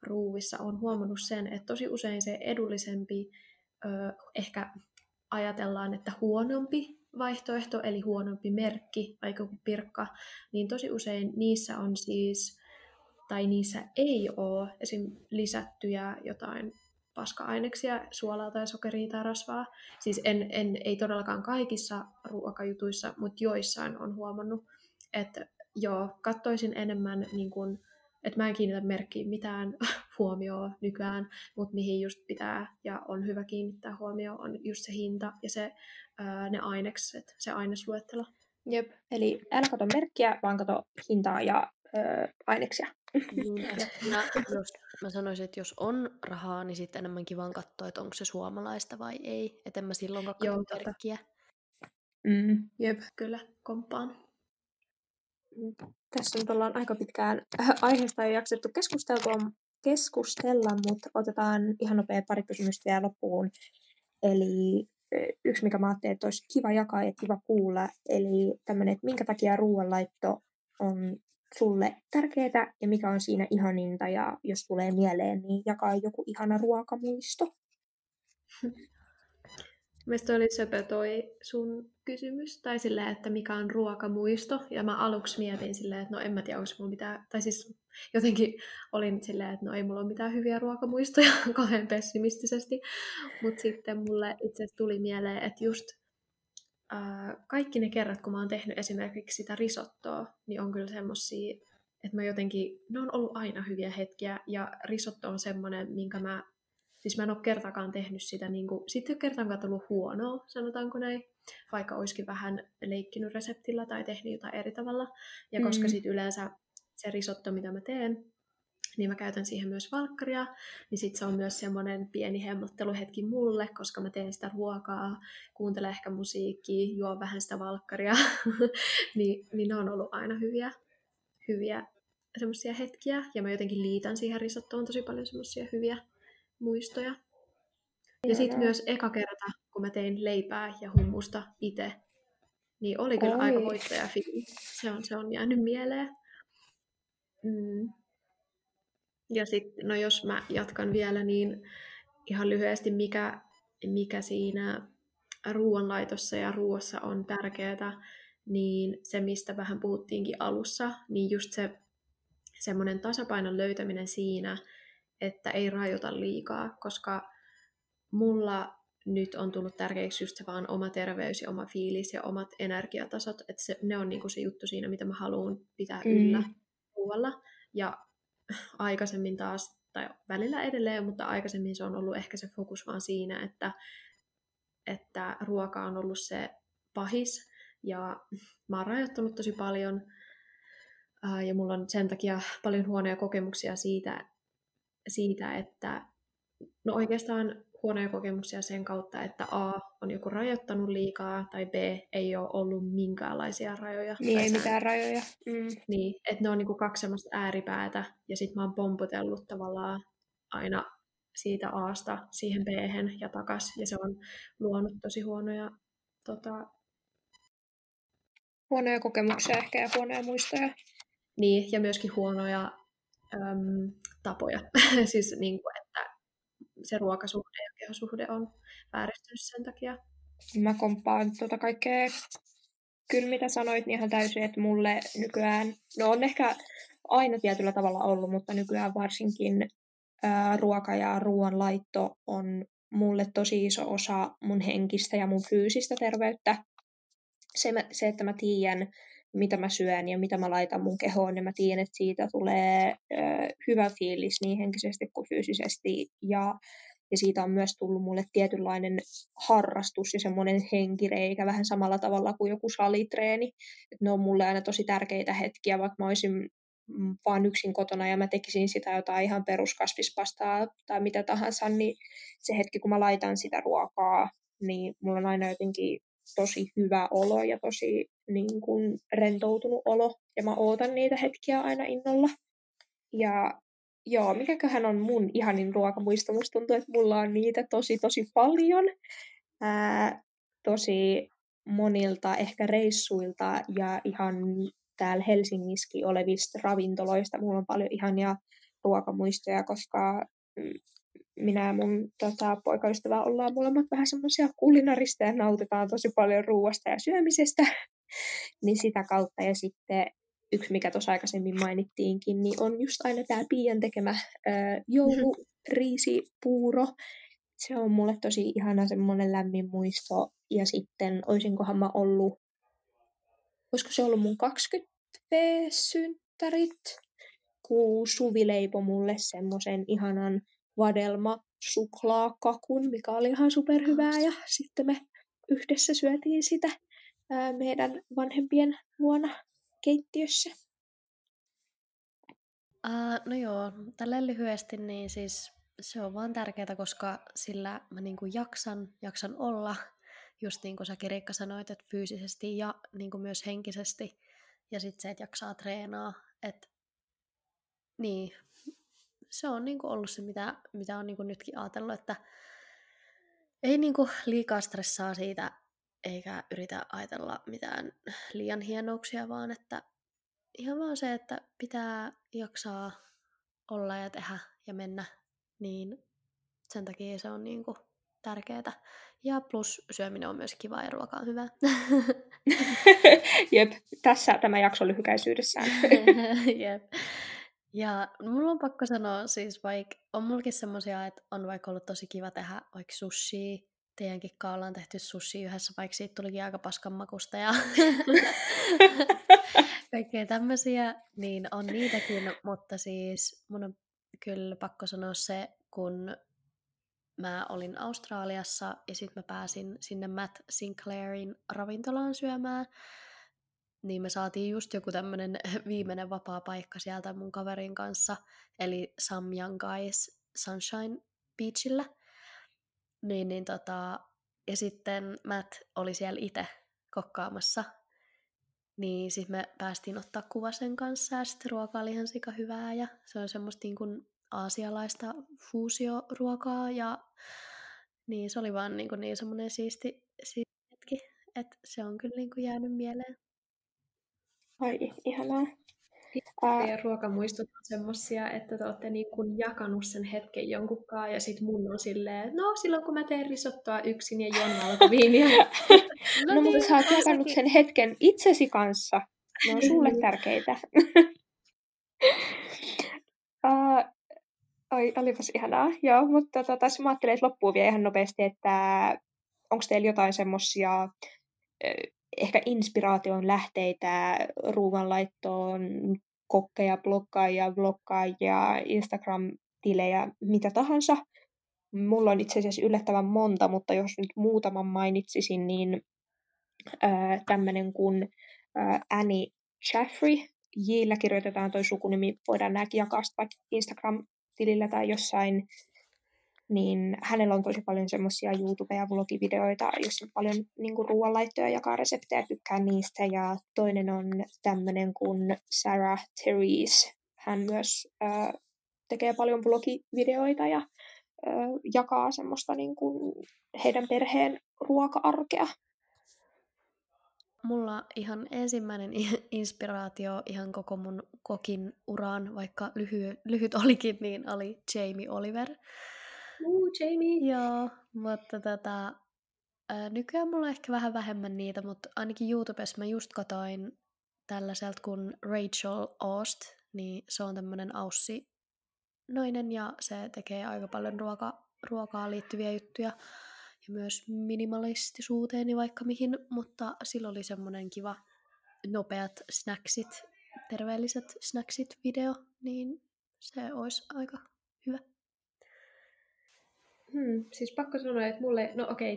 ruuissa on huomannut sen, että tosi usein se edullisempi, ehkä ajatellaan, että huonompi vaihtoehto, eli huonompi merkki, vaikka kuin pirkka, niin tosi usein niissä on siis, tai niissä ei ole esim. Lisättyjä jotain paska-aineksia, suolaa tai sokeria tai rasvaa. Siis ei todellakaan kaikissa ruokajutuissa, mutta joissain on huomannut, että joo, katsoisin enemmän niin kuin että mä en kiinnitä merkkiin mitään huomioon nykyään, mutta mihin just pitää ja on hyvä kiinnittää huomioon on just se hinta ja se, ne ainekset, se ainesluettelo. Jep, eli älä kato merkkiä, vaan kato hintaa ja aineksia. Mä sanoisin, että jos on rahaa, niin sitten enemmänkin vaan katsoo, että onko se suomalaista vai ei. Että en mä silloin katso merkkiä. Mm. Jep, kyllä, komppaan. Tässä nyt ollaan aika pitkään aiheesta jo jaksettu keskustella, mutta otetaan ihan nopea pari kysymystä vielä loppuun. Eli yksi, mikä mä ajattelin, että olisi kiva jakaa ja kiva kuulla, eli tämmöinen, että minkä takia ruoanlaitto on sulle tärkeää ja mikä on siinä ihaninta, ja jos tulee mieleen, niin jakaa joku ihana ruokamuisto. Mielestäni oli söpö toi sun kysymys, tai silleen, että mikä on ruokamuisto, ja mä aluksi mietin silleen, että no en mä tiedä, onko mulla mitään, tai siis jotenkin olin silleen, että no ei mulla ole mitään hyviä ruokamuistoja, kauhean pessimistisesti, mutta sitten mulle itse tuli mieleen, että just kaikki ne kerrat, kun mä oon tehnyt esimerkiksi sitä risottoa, niin on kyllä semmosia, että mä jotenkin, ne on ollut aina hyviä hetkiä, ja risotto on semmoinen, minkä mä en ole kertaakaan tehnyt sitä, niin kuin, sitten ei ole kertaakaan tullut huonoa, sanotaanko näin, vaikka olisikin vähän leikkinyt reseptillä tai tehnyt jotain eri tavalla. Ja koska sitten yleensä se risotto, mitä mä teen, niin mä käytän siihen myös valkkaria, niin sitten se on myös semmoinen pieni hemmotteluhetki mulle, koska mä teen sitä ruokaa, kuuntelen ehkä musiikkia, juon vähän sitä valkkaria, niin ne on ollut aina hyviä semmoisia hetkiä, ja mä jotenkin liitän siihen risottoon tosi paljon semmoisia hyviä muistoja. Ja sitten myös eka kerta, kun mä tein leipää ja hummusta itse, niin oli kyllä aika voittajafiilis. Se on jäänyt mieleen. Ja sitten, no jos mä jatkan vielä, niin ihan lyhyesti, mikä siinä ruoanlaitossa ja ruoassa on tärkeää, niin se, mistä vähän puhuttiinkin alussa, niin just se semmoinen tasapainon löytäminen siinä, että ei rajoita liikaa, koska mulla nyt on tullut tärkeäksi just se vaan oma terveys ja oma fiilis ja omat energiatasot, että ne on niinku se juttu siinä, mitä mä haluan pitää yllä ruoalla. Ja aikaisemmin taas, tai välillä edelleen, mutta aikaisemmin se on ollut ehkä se fokus vaan siinä, että ruoka on ollut se pahis, ja mä oon rajoittanut tosi paljon, ja mulla on sen takia paljon huonoja kokemuksia siitä, että no oikeastaan huonoja kokemuksia sen kautta, että A, on joku rajoittanut liikaa, tai B, ei ole ollut minkäänlaisia rajoja. Niin, ei mitään rajoja. Niin, että ne on niinku kaksi semmoista ääripäätä, ja sit mä oon pompotellut tavallaan aina siitä Asta siihen B:hen ja takas, ja se on luonut tosi huonoja kokemuksia ehkä ja huonoja muistoja. Niin, ja myöskin huonoja tapoja. Siis niinku, että se ruokasuhde ja kehosuhde on vääristynyt sen takia. Mä komppaan kaikkea. Kyllä mitä sanoit, niin ihan täysin, että mulle nykyään, no on ehkä aina tietyllä tavalla ollut, mutta nykyään varsinkin ruoka ja ruoanlaitto on mulle tosi iso osa mun henkistä ja mun fyysistä terveyttä. Se että mä tiedän, mitä mä syön ja mitä mä laitan mun kehoon, ja mä tiedän, että siitä tulee hyvä fiilis niin henkisesti kuin fyysisesti, ja siitä on myös tullut mulle tietynlainen harrastus ja semmoinen henkireikä vähän samalla tavalla kuin joku salitreeni. Et ne on mulle aina tosi tärkeitä hetkiä, vaikka mä olisin vaan yksin kotona ja mä tekisin sitä jotain ihan peruskasvispastaa tai mitä tahansa, niin se hetki, kun mä laitan sitä ruokaa, niin mulla on aina jotenkin tosi hyvä olo ja tosi niin kuin rentoutunut olo, ja mä ootan niitä hetkiä aina innolla. Ja joo, mikäköhän on mun ihanin ruokamuisto? Musta tuntuu, että mulla on niitä tosi tosi paljon, tosi monilta ehkä reissuilta ja ihan täällä Helsingissäkin olevista ravintoloista. Mulla on paljon ihania ruokamuistoja, koska minä ja mun poikaystävä ollaan molemmat vähän semmoisia kulinaristeja ja nautitaan tosi paljon ruuasta ja syömisestä. Niin sitä kautta, ja sitten yksi, mikä tuossa aikaisemmin mainittiinkin, niin on just aina tämä Piian tekemä jouluriisipuuro. Se on mulle tosi ihana semmoinen lämmin muisto. Ja sitten olisinkohan mä ollut, olisiko se ollut mun 20-synttärit? joku suvileipo mulle semmoisen ihanan vadelmasuklaakakun, mikä oli ihan superhyvää, ja sitten me yhdessä syötiin sitä meidän vanhempien luona keittiössä. No joo, tälleen lyhyesti, niin siis se on vaan tärkeää, koska sillä mä niinku jaksan olla, just niin kuin sä Kirikka sanoit, että fyysisesti ja niinku myös henkisesti, ja sitten se, että jaksaa treenaa, että niin, se on niinku ollut se, mitä on niinku nytkin ajatellut, että ei niinku liikaa stressaa siitä, eikä yritä ajatella mitään liian hienouksia, vaan että ihan vaan se, että pitää jaksaa olla ja tehdä ja mennä, niin sen takia se on niinku tärkeetä. Ja plus syöminen on myös kivaa ja ruoka on hyvää. Jep, tässä tämä jakso lyhykäisyydessään. Jep. Ja mulla on pakko sanoa, siis vaikka on mullakin semmosia, että on vaikka ollut tosi kiva tehdä vaikka sushia. Teidänkin kanssa ollaan tehty sushi yhdessä, vaikka siitä tulikin aika paskan makusta ja kaikkea tämmöisiä, niin on niitäkin, mutta siis mun on kyllä pakko sanoa se, kun mä olin Australiassa ja sit mä pääsin sinne Matt Sinclairin ravintolaan syömään, niin me saatiin just joku tämmönen viimeinen vapaa paikka sieltä mun kaverin kanssa, eli Some Young Guys Sunshine Beachillä. Ja sitten Matt oli siellä itse kokkaamassa, niin sitten me päästiin ottaa kuva sen kanssa, ja sitten ruoka oli ihan sika hyvää, ja se on semmoista niin kuin aasialaista fuusioruokaa, ja niin se oli vaan niin semmoinen siisti hetki, että se on kyllä niin kuin jäänyt mieleen. Ai, ihanaa. Teidän ruoka muistuttaa semmosia, että te olette niin kuin jakanut sen hetken jonkunkaan, ja sit mun on silleen, että no silloin kun mä teen risottoa yksin ja Jonna alkuviiniä. No niin, mutta sä oot jakanut sen hetken itsesi kanssa. Ne on sulle tärkeitä. Olipas ihanaa. Joo, mutta mä ajattelin, että loppuu vielä ihan nopeasti, että onko teillä jotain semmosia ehkä inspiraation lähteitä ruuanlaittoon, kokkeja, blokkaajia, vlogkaajia, Instagram-tilejä, mitä tahansa. Mulla on itse asiassa yllättävän monta, mutta jos nyt muutaman mainitsisin, niin tämmöinen kuin Annie Chaffrey. Jillä kirjoitetaan toi sukunimi, voidaan nääkin jakaa vaikka Instagram-tilillä tai jossain. Niin hänellä on tosi paljon semmoisia YouTube- ja vlogivideoita, jossa on paljon niinku ruoanlaittoja, jakaa reseptejä, tykkää niistä. Ja toinen on tämmöinen kuin Sarah Therese. Hän myös tekee paljon vlogivideoita ja jakaa semmoista niinku heidän perheen ruoka-arkea. Mulla ihan ensimmäinen inspiraatio ihan koko mun kokin uraan, vaikka lyhyt olikin, niin oli Jamie Oliver. Jamie. Joo, mutta nykyään mulla on ehkä vähän vähemmän niitä, mutta ainakin YouTubessa mä just katoin tällaiselta kuin Rachel Aust, niin se on tämmönen aussinainen ja se tekee aika paljon ruokaan liittyviä juttuja ja myös minimalistisuuteen ja vaikka mihin, mutta sillä oli semmonen kiva nopeat snacksit, terveelliset snacksit video, niin se olisi aika hyvä. Siis pakko sanoa, että mulle,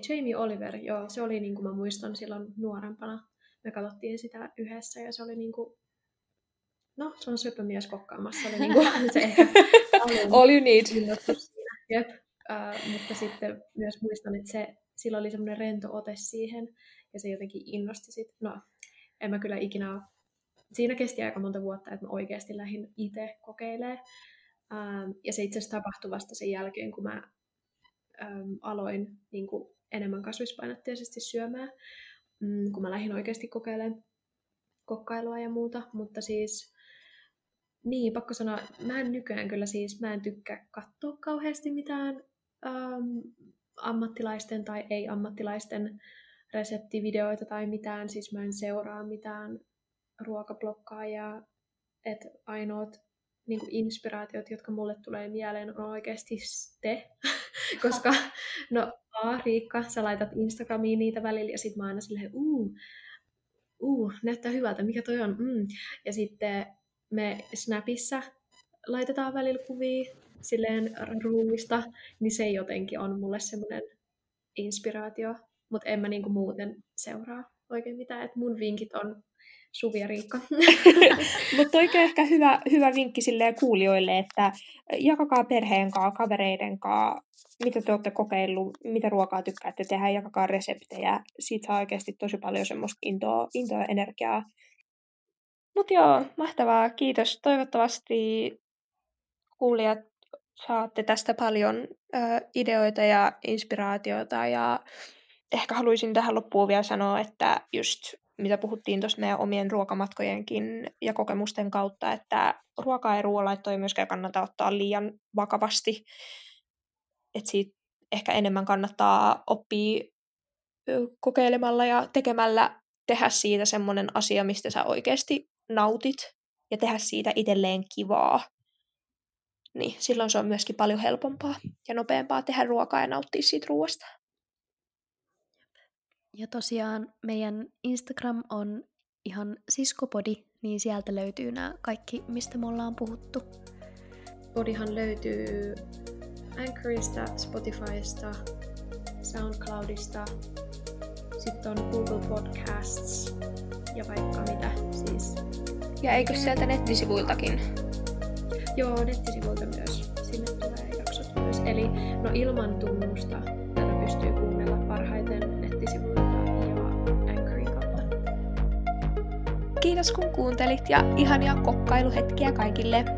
Jamie Oliver, joo, se oli niin kuin mä muistan silloin nuorempana. Me katsottiin sitä yhdessä ja se oli niin kuin, se on söpömies kokkaamassa, se oli niin kuin se ehkä all you need. Jep. Mutta sitten myös muistan, että sillä oli semmoinen rento ote siihen ja se jotenkin innosti sit. En mä kyllä ikinä, siinä kesti aika monta vuotta, että mä oikeasti lähdin itse kokeilemaan. Ja se itse asiassa tapahtui vasta sen jälkeen, kun mä aloin niin kuin enemmän kasvispainotteisesti syömään, kun mä lähdin oikeasti kokeilemaan kokkailua ja muuta, mutta siis niin, pakko sanoa, mä en nykyään kyllä siis, mä en tykkää katsoa kauheasti mitään ammattilaisten tai ei-ammattilaisten reseptivideoita tai mitään, siis mä en seuraa mitään ruokablokkaajaa, että ainoat niin kuin inspiraatiot, jotka mulle tulee mieleen, on oikeasti te. Koska, Riikka, sä laitat Instagramiin niitä välillä, ja sit mä aina silleen, näyttää hyvältä, mikä toi on, Ja sitten me Snapissa laitetaan välillä kuvia silleen ruuista, niin se jotenkin on mulle semmoinen inspiraatio, mutta en mä niinku muuten seuraa oikein mitään, että mun vinkit on Suvi ja Riikka. Mutta oikein ehkä hyvä vinkki silleen kuulijoille, että jakakaa perheen kanssa, kavereiden kanssa, mitä te olette kokeillut, mitä ruokaa tykkäätte tehdä, jakakaa reseptejä. Siitä saa oikeasti tosi paljon semmoista intoa ja energiaa. Mutta joo, mahtavaa, kiitos. Toivottavasti kuulijat saatte tästä paljon ideoita ja inspiraatiota. Ja ehkä haluaisin tähän loppuun vielä sanoa, että just mitä puhuttiin tuossa meidän omien ruokamatkojenkin ja kokemusten kautta, että ruokaa ja ruoanlaittoa ei myöskään kannata ottaa liian vakavasti. Että siitä ehkä enemmän kannattaa oppia kokeilemalla ja tekemällä, tehdä siitä semmoinen asia, mistä sä oikeasti nautit ja tehdä siitä itselleen kivaa. Niin silloin se on myöskin paljon helpompaa ja nopeampaa tehdä ruokaa ja nauttia siitä ruoasta. Ja tosiaan meidän Instagram on ihan SiskoPodi, niin sieltä löytyy nämä kaikki, mistä me ollaan puhuttu. Podihan löytyy Anchorista, Spotifysta, Soundcloudista, sitten on Google Podcasts ja vaikka mitä siis. Ja eikö sieltä nettisivuiltakin? Joo, nettisivuilta myös. Sinne tulee jaksot myös. Eli no ilman tunnusta tätä pystyy kuunnella parhaiten nettisivuilta ja Anchorin kautta. Kiitos kun kuuntelit ja ihania kokkailuhetkiä kaikille.